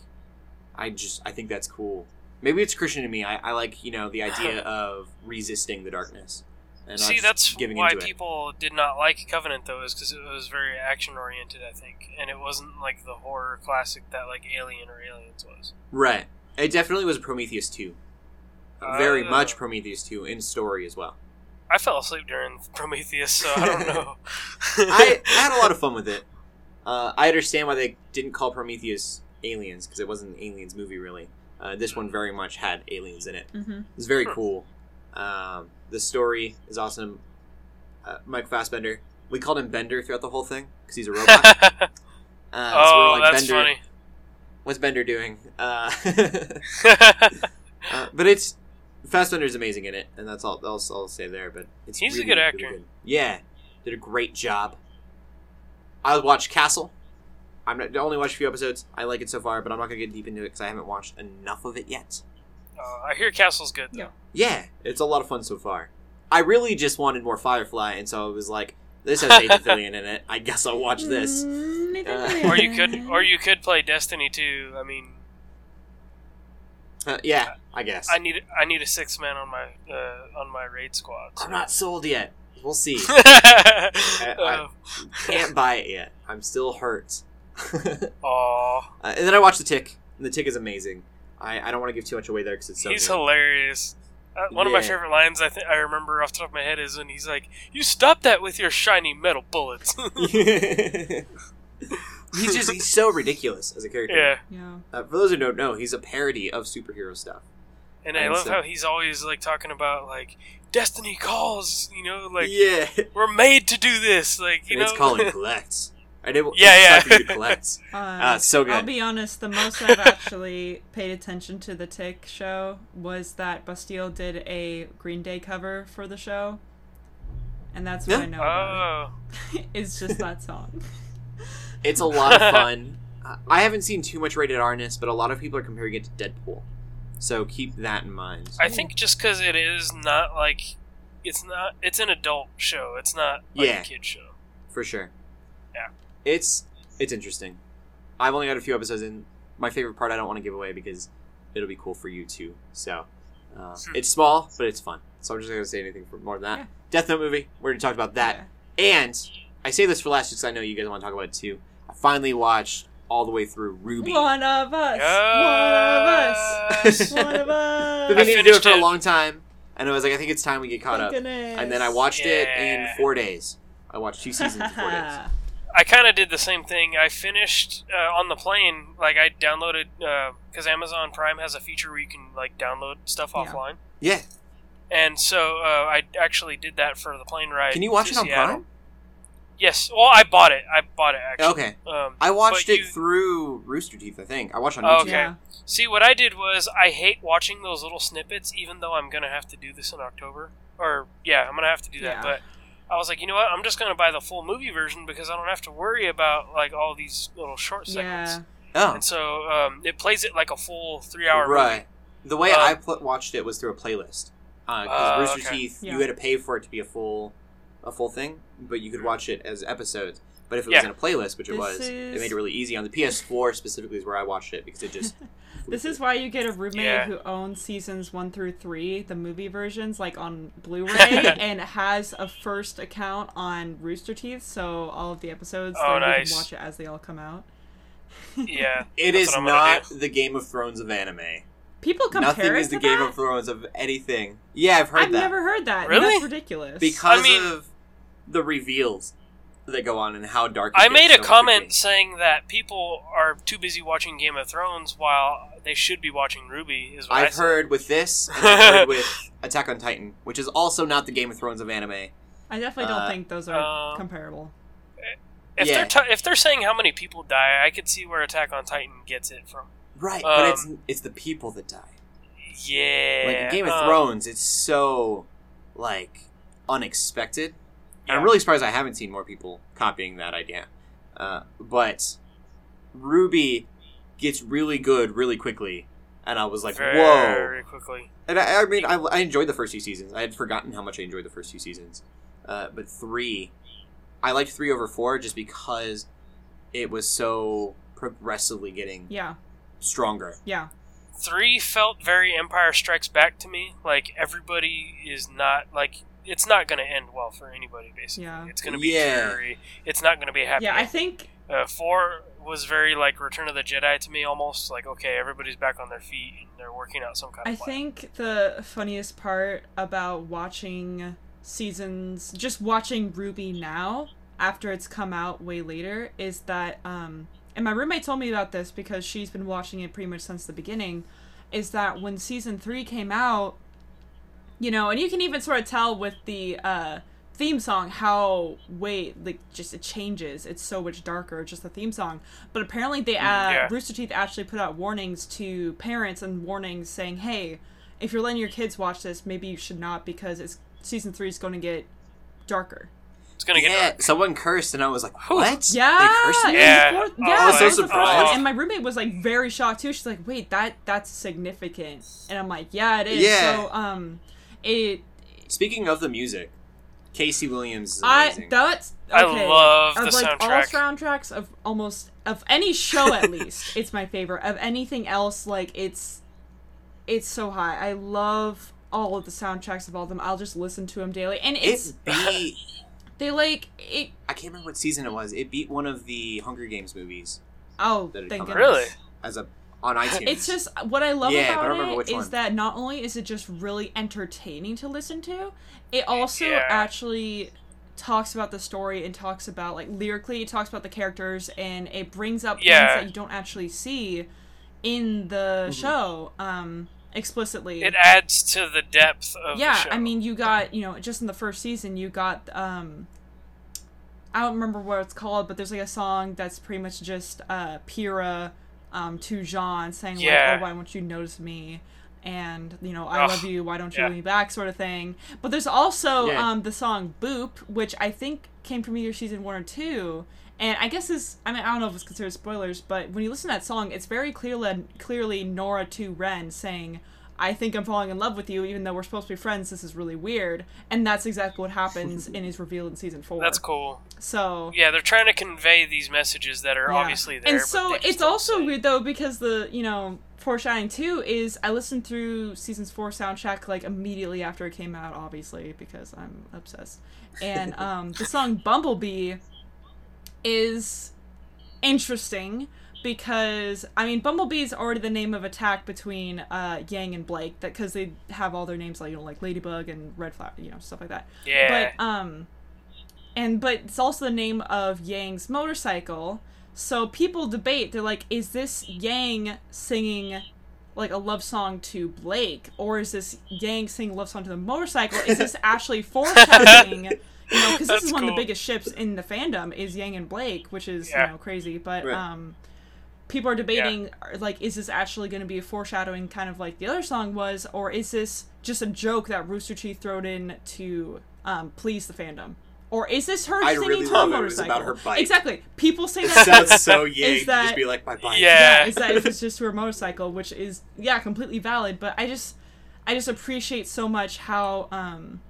I just, I think that's cool. Maybe it's Christian to me. I, I like, you know, the idea of resisting the darkness. And See, that's why people it. did not like Covenant, though, is because it was very action-oriented, I think. And it wasn't, like, the horror classic that, like, Alien or Aliens was. Right. It definitely was Prometheus two. Uh, very much Prometheus two in story as well. I fell asleep during Prometheus, so I don't know. I, I had a lot of fun with it. Uh, I understand why they didn't call Prometheus Aliens, because it wasn't an Aliens movie, really. Uh, this one very much had aliens in it. Mm-hmm. It was very hmm. cool. Um, the story is awesome. Uh, Mike Fassbender. We called him Bender throughout the whole thing because he's a robot. Uh, oh, so like, that's Bender, funny. What's Bender doing? Uh, uh, but it's Fassbender's amazing in it, and that's all I'll, I'll say there. But it's he's really, a good actor. Really good. Yeah, did a great job. I watched Castle. I'm not, I only watched a few episodes. I like it so far, but I'm not gonna get deep into it because I haven't watched enough of it yet. Uh, I hear Castle's good, though. Yeah, it's a lot of fun so far. I really just wanted more Firefly, and so I was like, this has Nathan Fillion in it. I guess I'll watch this. Uh, or you could, or you could play Destiny two. I mean, uh, yeah, I guess. I need, I need a six man on my, uh, on my raid squad. So. I'm not sold yet. We'll see. I, I can't buy it yet. I'm still hurt. Aww. Uh, and then I watched The Tick, and The Tick is amazing. I, I don't want to give too much away there because it's so. He's new. Hilarious. Uh, one yeah. of my favorite lines I think I remember off the top of my head is when he's like, "You stop that with your shiny metal bullets." He's just he's so ridiculous as a character. Yeah. yeah. Uh, for those who don't know, he's a parody of superhero stuff. And I and love so, how he's always like talking about like destiny calls, you know, like yeah. we're made to do this, like you and know. It's calling collects. I did. Yeah, yeah. Collects. Uh, uh, so good. I'll be honest. The most I've actually paid attention to the Tick show was that Bastille did a Green Day cover for the show, and that's what yeah. I know. About oh. it. It's just that song. It's a lot of fun. I haven't seen too much rated R-ness, but a lot of people are comparing it to Deadpool. So keep that in mind. I think just because it is not like, it's not, it's an adult show. It's not like yeah, a kid show. For sure. Yeah. It's, it's interesting. I've only got a few episodes in. My favorite part I don't want to give away because it'll be cool for you too. So uh, hmm. it's small, but it's fun. So I'm just not going to say anything for more than that. Yeah. Death Note movie. We already talked about that. Yeah. And I say this for last because I know you guys want to talk about it too. I finally watched all the way through Ruby. One of us. Yes. One of us. One of us. We've been needing to do it for a long time. And I was like, I think it's time we get caught Thank up. Goodness. And then I watched yeah. it in four days. I watched two seasons in four days. I kind of did the same thing. I finished uh, on the plane. Like, I downloaded, because uh, Amazon Prime has a feature where you can, like, download stuff yeah. offline. Yeah. And so uh, I actually did that for the plane ride. Can you watch it on Seattle. Prime? Yes. Well, I bought it. I bought it, actually. Okay. Um, I watched it you... through Rooster Teeth, I think. I watched it on YouTube. Okay. Yeah. See, what I did was I hate watching those little snippets, even though I'm going to have to do this in October. Or, yeah, I'm going to have to do that. Yeah. But I was like, you know what? I'm just going to buy the full movie version because I don't have to worry about, like, all these little short segments. Yeah. Oh. And so um, it plays it like a full three-hour right. movie. Right. The way um, I pl- watched it was through a playlist. Because uh, uh, Rooster okay. Teeth, yeah. you had to pay for it to be a full... a full thing, but you could watch it as episodes. But if it yeah. was in a playlist, which it this was, is... it made it really easy. On the P S four specifically is where I watched it because it just... This is why you get a roommate yeah. who owns seasons one through three, the movie versions, like on Blu-ray, and has a first account on Rooster Teeth, so all of the episodes, oh, so nice. You can watch it as they all come out. Yeah. It is not the Game of Thrones of anime. People compare Nothing it is to the that? Game of Thrones of anything. Yeah, I've heard I've that. I've never heard that. Really? That's ridiculous. Because I mean, of the reveals that go on and how dark it I made so a comment quickly. Saying that people are too busy watching Game of Thrones while they should be watching Ruby. Is what I've I heard with this, and I've heard with Attack on Titan, which is also not the Game of Thrones of anime. I definitely don't uh, think those are uh, comparable. If, yeah. they're t- if they're saying how many people die, I could see where Attack on Titan gets it from. Right, um, but it's it's the people that die. Yeah. Like, in Game of um, Thrones, it's so, like, unexpected. Yeah. I'm really surprised I haven't seen more people copying that idea. Uh, but Ruby gets really good really quickly, and I was like, Very whoa. Very quickly. And, I, I mean, I, I enjoyed the first two seasons. I had forgotten how much I enjoyed the first two seasons. Uh, but three, I liked three over four just because it was so progressively getting... Yeah. stronger. Yeah. Three felt very Empire Strikes Back to me. Like, everybody is not, like, it's not going to end well for anybody, basically. Yeah. It's going to be yeah. scary. It's not going to be happy. Yeah, I think... Uh, four was very, like, Return of the Jedi to me, almost. Like, okay, everybody's back on their feet, and they're working out some kind I of I think the funniest part about watching seasons, just watching Ruby now, after it's come out way later, is that, um... and my roommate told me about this because she's been watching it pretty much since the beginning, is that when season three came out, you know, and you can even sort of tell with the uh, theme song how way, like, just it changes. It's so much darker, just the theme song. But apparently they, uh, yeah. Rooster Teeth actually put out warnings to parents and warnings saying, hey, if you're letting your kids watch this, maybe you should not because it's season three is going to get darker. It's gonna get yeah, someone cursed, and I was like, what? Yeah. They cursed me? Yeah. Before, yeah. Oh, I was so surprised. And my roommate was, like, very shocked, too. She's like, wait, that that's significant. And I'm like, yeah, it is. Yeah. So, um, it Speaking of the music, Casey Williams is amazing. I, that's, okay. I love the of, like, soundtrack. All soundtracks of almost, of any show at least, it's my favorite. Of anything else, like, it's, it's so high. I love all of the soundtracks of all of them. I'll just listen to them daily. And it's... It beat... They, like, it... I can't remember what season it was. It beat one of the Hunger Games movies. Oh, thank goodness. Really? As a... on iTunes. It's just what I love yeah, about it is one. That not only is it just really entertaining to listen to, it also yeah. actually talks about the story and talks about, like, lyrically, it talks about the characters, and it brings up yeah. things that you don't actually see in the mm-hmm. show um, explicitly. It adds to the depth of yeah, the show. Yeah, I mean, you got, you know, just in the first season, you got, um, I don't remember what it's called, but there's, like, a song that's pretty much just uh, Pyrrha Um, to Jean, saying, yeah. like, oh, why won't you notice me? And, you know, I Ugh. love you, why don't you yeah. love me back, sort of thing. But there's also yeah. um, the song Boop, which I think came from either season one or two. And I guess is, I mean, I don't know if it's considered spoilers, but when you listen to that song, it's very clearly, clearly Nora to Ren saying, I think I'm falling in love with you, even though we're supposed to be friends, this is really weird. And that's exactly what happens and is revealed in season four. That's cool. So yeah, they're trying to convey these messages that are yeah. obviously there. And so it's also weird though, because the, you know, foreshadowing too is I listened through seasons four soundtrack like immediately after it came out, obviously, because I'm obsessed. And um, the song Bumblebee is interesting. Because, I mean, Bumblebee is already the name of attack between uh, Yang and Blake, that because they have all their names, like, you know, like Ladybug and Red Flower, you know, stuff like that. Yeah. But, um, and, but it's also the name of Yang's motorcycle, so people debate, they're like, is this Yang singing, like, a love song to Blake, or is this Yang singing a love song to the motorcycle? Is this actually foreshadowing... You know, because this is cool. One of the biggest ships in the fandom is Yang and Blake, which is, yeah. you know, crazy, but, right. um... people are debating, yeah. like, is this actually going to be a foreshadowing kind of like the other song was, or is this just a joke that Rooster Teeth throwed in to um, please the fandom? Or is this her I singing really to a motorcycle? About her bike. Exactly. People say that. Sounds so yay. That, just be like, my bike. Yeah. yeah is that if it's just to her motorcycle, which is, yeah, completely valid, but I just, I just appreciate so much how, um...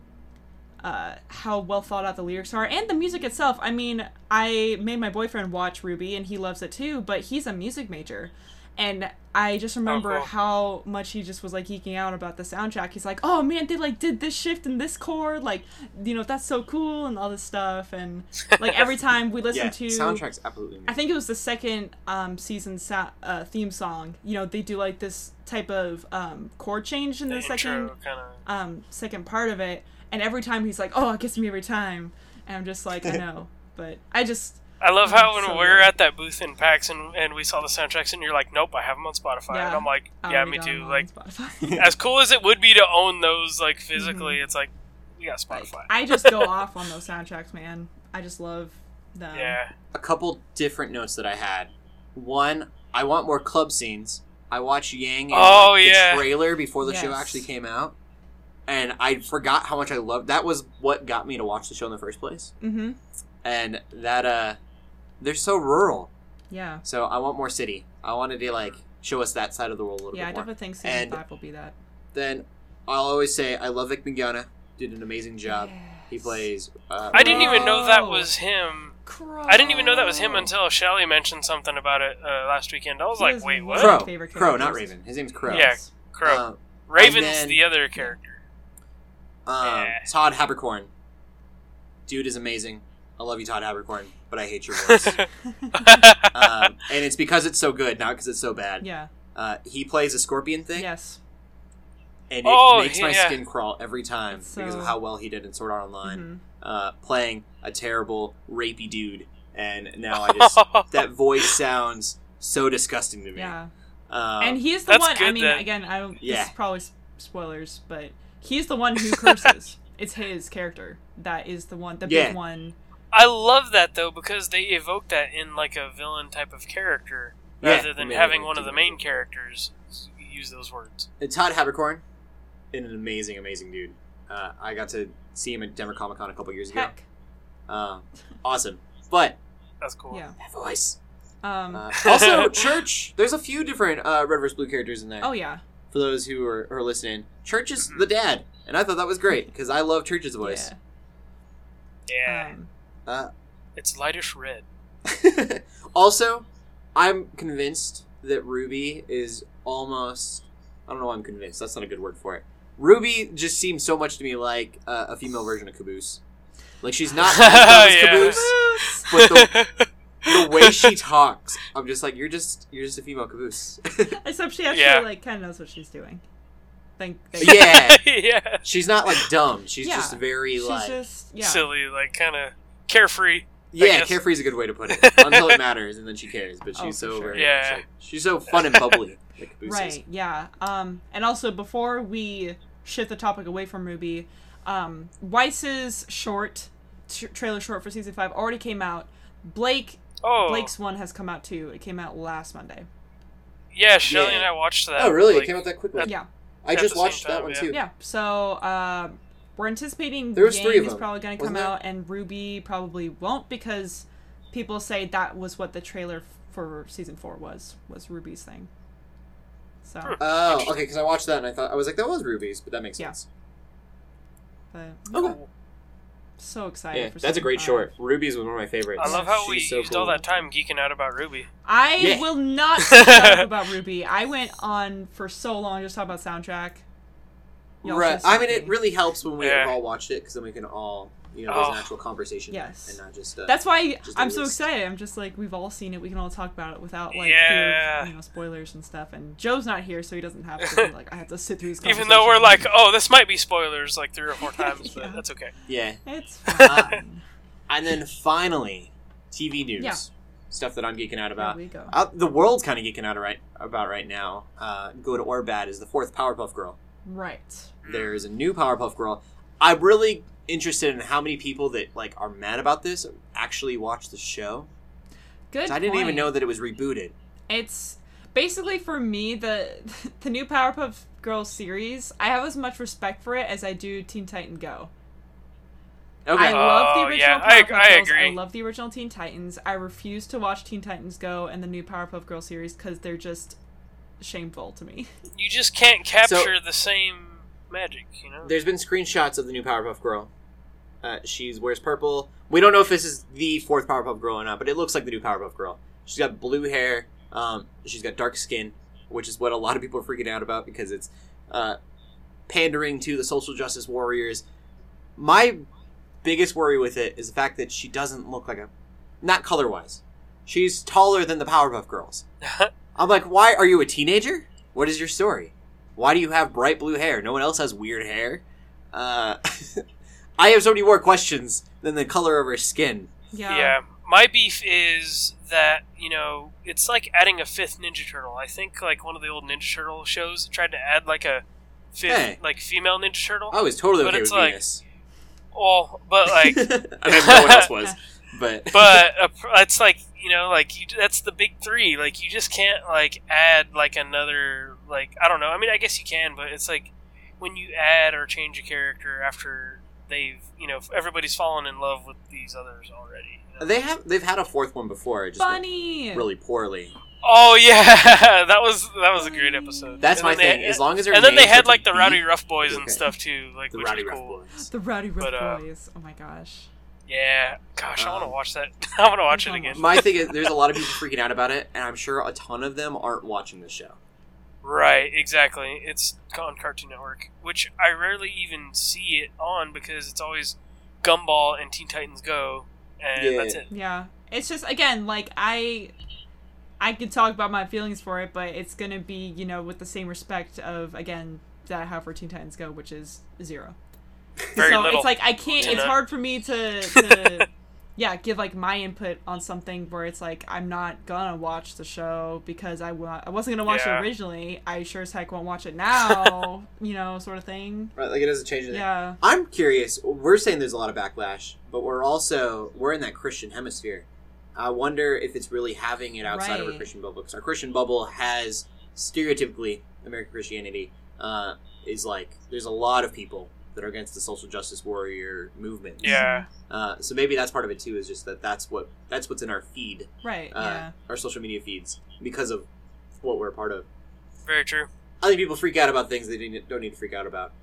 Uh, how well thought out the lyrics are, and the music itself. I mean, I made my boyfriend watch Ruby, and he loves it too, but he's a music major, and I just remember oh, cool. how much he just was, like, geeking out about the soundtrack. He's like, oh man, they, like, did this shift and this chord, like, you know, that's so cool, and all this stuff, and, like, every time we listen yeah, to... soundtrack's absolutely amazing. I think it was the second um, season sa- uh, theme song, you know, they do, like, this type of um, chord change in the, the second, kinda... um, second part of it. And every time he's like, oh, it gets me every time. And I'm just like, I know. But I just... I love how when so we were at that booth in PAX and, and we saw the soundtracks and you're like, nope, I have them on Spotify. Yeah, and I'm like, yeah, me too. Like, as cool as it would be to own those, like, physically, mm-hmm. it's like, we got Spotify. Like, I just go off on those soundtracks, man. I just love them. Yeah. A couple different notes that I had. One, I want more club scenes. I watched Yang and oh, like, yeah. the trailer before the yes. show actually came out. And I forgot how much I loved... That was what got me to watch the show in the first place. Mm-hmm. And that, uh... they're so rural. Yeah. So I want more city. I wanted to, like, show us that side of the world a little yeah, bit more. Yeah, I definitely think season and five will be that. Then I'll always say, I love Vic Mignogna. Did an amazing job. Yes. He plays... Uh, I didn't even know that was him. Crow. I didn't even know that was him until Shelly mentioned something about it uh, last weekend. I was he like, was wait, what? Crow. Crow, not Raven. His name's Crow. Yeah, Crow. Um, Raven's then, the other character. Um, yeah. Todd Habercorn. Dude is amazing. I love you, Todd Habercorn, but I hate your voice. um, and it's because it's so good, not because it's so bad. Yeah. Uh, he plays a scorpion thing. Yes. And it oh, makes yeah. my skin crawl every time so... because of how well he did in Sword Art Online. Mm-hmm. Uh, playing a terrible, rapey dude. And now I just... that voice sounds so disgusting to me. Yeah. Um, and he's the one... Good, I mean, then. Again, I don't, yeah. this is probably spoilers, but... He's the one who curses. It's his character that is the one, the yeah. big one. I love that, though, because they evoke that in, like, a villain type of character, yeah. rather than I mean, having one of the main characters use those words. And Todd Habercorn, an amazing, amazing dude. Uh, I got to see him at Denver Comic Con a couple years ago. Heck. Uh, awesome. But... That's cool. Yeah. That voice. Um. Uh, also, Church, there's a few different uh, Red versus. Blue characters in there. Oh, yeah. For those who are, are listening, Church is the dad And I thought that was great, because I love Church's voice. Yeah. yeah. Um, uh, it's lightish red. Also, I'm convinced that Ruby is almost... I don't know why I'm convinced. That's not a good word for it. Ruby just seems so much to me like uh, a female version of Caboose. Like, she's not Caboose, but the, the way she talks, I'm just like, you're just you're just a female Caboose. Except she actually, yeah. like, kind of knows what she's doing. Thank, thank yeah. yeah. She's not, like, dumb. She's yeah. just very, she's like... Just, yeah. silly, like, kind of carefree. Yeah, carefree is a good way to put it. Until it matters, and then she cares. But she's oh, so sure. very yeah. like, she's so fun and bubbly. Like Caboose right, is. yeah. Um, and also, before we shift the topic away from Ruby... Um, Weiss's short t- trailer short for season five already came out. Blake, oh. Blake's one has come out too. It came out last Monday. Yeah, Shelly yeah. and I watched that. Oh, really? Like, it came out that quickly. At, yeah, I just watched time, that one yeah. too. Yeah. So uh, we're anticipating there was Game three of them. Is probably going to come there? out, and Ruby probably won't, because people say that was what the trailer f- for season four was was Ruby's thing. So. Oh, okay. Because I watched that and I thought I was like, that was Ruby's, but that makes yeah. sense. But okay. So excited yeah, for that's a great five. Short. Ruby's was one of my favorites. I love how She's we so used cool. all that time geeking out about Ruby. I yeah. will not geek out about Ruby. I went on for so long just talking about soundtrack. Y'all right. I mean, it really helps when we yeah. all watched it, because then we can all, you know, oh. there's an actual conversation. Yes. And not just. Uh, that's why just I'm so excited. I'm just like, we've all seen it. We can all talk about it without, like, yeah. fear, you know, spoilers and stuff. And Joe's not here, so he doesn't have to. Be like, I have to sit through these conversations. Even though we're like, oh, this might be spoilers, like, three or four times, yeah. but that's okay. Yeah. It's fine. And then finally, T V news. Yeah. Stuff that I'm geeking out about. There we go. Uh, the world's kind of geeking out right, about right now, uh, good or bad, is the fourth Powerpuff Girl. Right. There is a new Powerpuff Girl. I'm really interested in how many people that, like, are mad about this actually watch the show. Good point. I didn't even know that it was rebooted. It's basically, for me, the the new Powerpuff Girls series, I have as much respect for it as I do Teen Titan Go. Okay. I love the original oh, yeah. Powerpuff I, I Girls. Agree. I love the original Teen Titans. I refuse to watch Teen Titans Go and the new Powerpuff Girls series because they're just... shameful to me. You just can't capture so, the same magic, you know? There's been screenshots of the new Powerpuff Girl. Uh, she wears purple. We don't know if this is the fourth Powerpuff Girl or not, but it looks like the new Powerpuff Girl. She's got blue hair. Um, she's got dark skin, which is what a lot of people are freaking out about because it's uh, pandering to the social justice warriors. My biggest worry with it is the fact that she doesn't look like a... Not color-wise. She's taller than the Powerpuff Girls. I'm like, why are you a teenager? What is your story? Why do you have bright blue hair? No one else has weird hair. Uh, I have so many more questions than the color of her skin. Yeah. Yeah. My beef is that, you know, it's like adding a fifth Ninja Turtle. I think, like, one of the old Ninja Turtle shows tried to add, like, a fifth, hey. like, female Ninja Turtle. I was totally okay with like, Venus. Well, but, like... I mean, no one else was. But but uh, it's like, you know, like you, that's the big three. Like, you just can't, like, add, like, another, like, I don't know. I mean, I guess you can, but it's like when you add or change a character after they've, you know, everybody's fallen in love with these others already. You know? They have they've had a fourth one before. It just Bunny really poorly. Oh yeah, that was that was a great episode. That's and my thing. Had, as long as they're and then they had like the Rowdy Rough Boys okay. and stuff too. Like the Rowdy Rough cool. Boys. The Rowdy Rough but, uh, Boys. Oh my gosh. Yeah, gosh, I want to watch that. I want to watch it again. My thing is, there's a lot of people freaking out about it, and I'm sure a ton of them aren't watching the show. Right, exactly. It's on Cartoon Network, which I rarely even see it on because it's always Gumball and Teen Titans Go, and yeah. that's it. Yeah, it's just, again, like, I I could talk about my feelings for it, but it's going to be, you know, with the same respect of, again, that I have for Teen Titans Go, which is zero. Very so little. It's like I can't it's hard for me to, to yeah give like my input on something where it's like I'm not gonna watch the show because I, wa- I wasn't gonna watch yeah. it originally. I sure as heck won't watch it now, you know, sort of thing. Right, like it doesn't change anything. Yeah. I'm curious. We're saying there's a lot of backlash, but we're also we're in that Christian hemisphere. I wonder if it's really having it outside right. of our Christian bubble, because our Christian bubble has stereotypically American Christianity uh, is like there's a lot of people that are against the social justice warrior movement. Yeah. Uh, so maybe that's part of it too, is just that that's what that's what's in our feed. Right, uh, yeah. Our social media feeds, because of what we're a part of. Very true. I think people freak out about things they don't need to freak out about.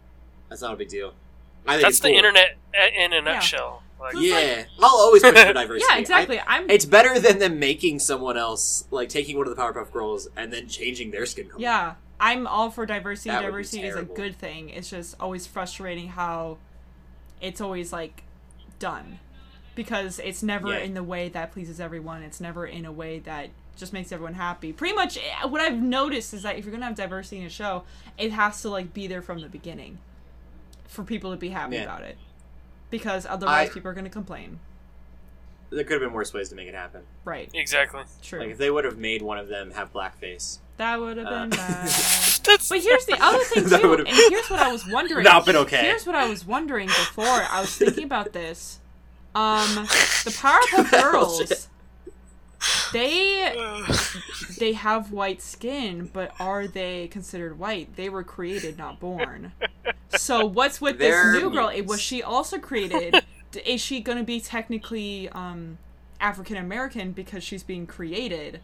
That's not a big deal. I think that's the cool. internet in a nutshell. Yeah. Like, yeah, like... I'll always push for diversity. Yeah, exactly. I, I'm... It's better than them making someone else, like taking one of the Powerpuff Girls and then changing their skin color. Yeah, I'm all for diversity. That diversity is a good thing. It's just always frustrating how it's always like done because it's never yeah. in the way that pleases everyone. It's never in a way that just makes everyone happy. Pretty much, what I've noticed is that if you're gonna have diversity in a show, it has to like be there from the beginning for people to be happy yeah. about it. Because otherwise I, people are going to complain. There could have been worse ways to make it happen. Right. Exactly. True. Like, if they would have made one of them have blackface. That would have been uh, bad. That's, but here's the other thing, too. And here's what I was wondering. Not been okay. Here's what I was wondering before. I was thinking about this. Um, the Powerpuff Girls, they, they have white skin, but are they considered white? They were created, not born. So what's with They're this new girl? It, was she also created? Is she going to be technically um, African American because she's being created?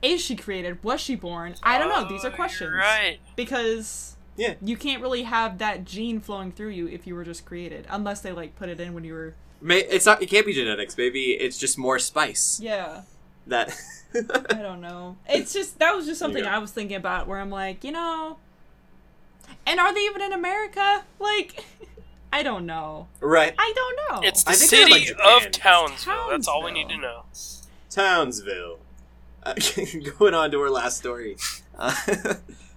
Is she created? Was she born? I don't know. These are questions. Oh, right. Because yeah. you can't really have that gene flowing through you if you were just created, unless they like put it in when you were. It's not. It can't be genetics. Maybe it's just more spice. Yeah. That. I don't know. It's just that was just something I was thinking about where I'm like, you know. And are they even in America? Like, I don't know. Right. I don't know. It's the city like of Townsville. Townsville. That's all we need to know. Townsville. Uh, going on to our last story. Uh,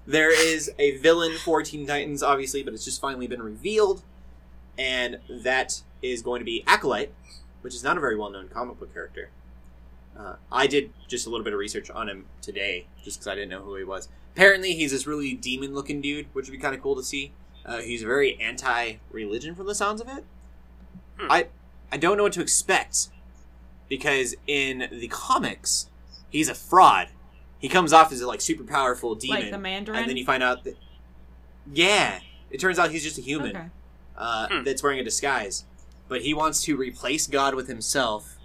there is a villain for Teen Titans, obviously, but it's just finally been revealed. And that is going to be Acolyte, which is not a very well-known comic book character. Uh, I did just a little bit of research on him today, just because I didn't know who he was. Apparently, he's this really demon-looking dude, which would be kind of cool to see. Uh, he's very anti-religion from the sounds of it. Hmm. I I don't know what to expect, because in the comics, he's a fraud. He comes off as a like super powerful demon. Like the Mandarin? And then you find out that... Yeah! It turns out he's just a human okay. uh, hmm. that's wearing a disguise. But he wants to replace God with himself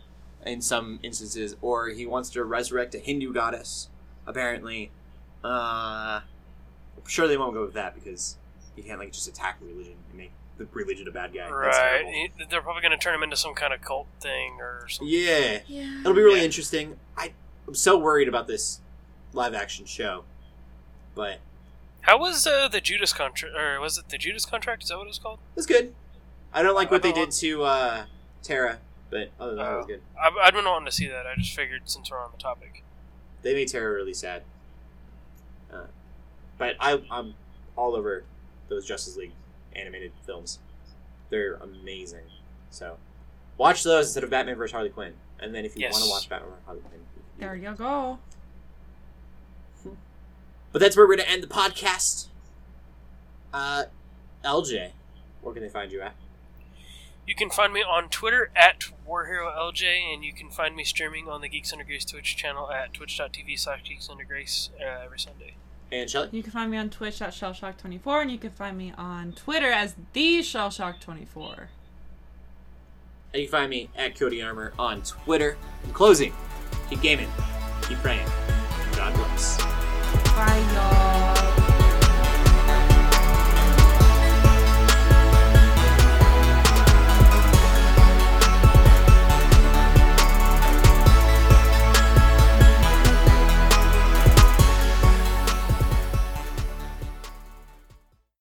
in some instances, or he wants to resurrect a Hindu goddess, apparently. Uh, I'm sure they won't go with that because you can't like just attack religion and make the religion a bad guy. Right? He, they're probably going to turn him into some kind of cult thing or something. Yeah, yeah. It'll be really yeah. interesting. I, I'm so worried about this live action show, but how was uh, the Judas contract? Or was it the Judas contract? Is that what it was called? It was good. I don't like what they did to uh, Tara, but other than that, it was good. I, I'd been wanting to see that. I just figured since we're on the topic, they made Tara really sad. Uh, but I, I'm all over those Justice League animated films. They're amazing. So watch those instead of Batman versus Harley Quinn. And then if you yes. want to watch Batman versus Harley Quinn. You there you go. But that's where we're going to end the podcast. Uh, L J, where can they find you at? You can find me on Twitter at WarHeroLJ, and you can find me streaming on the Geeks Under Grace Twitch channel at twitch.tv slash Geeks Under Grace uh, every Sunday. And Shelly? You can find me on Twitch at Shellshock twenty-four, and you can find me on Twitter as the Shellshock twenty-four. And you can find me at Cody Yarmer on Twitter. In closing, keep gaming, keep praying.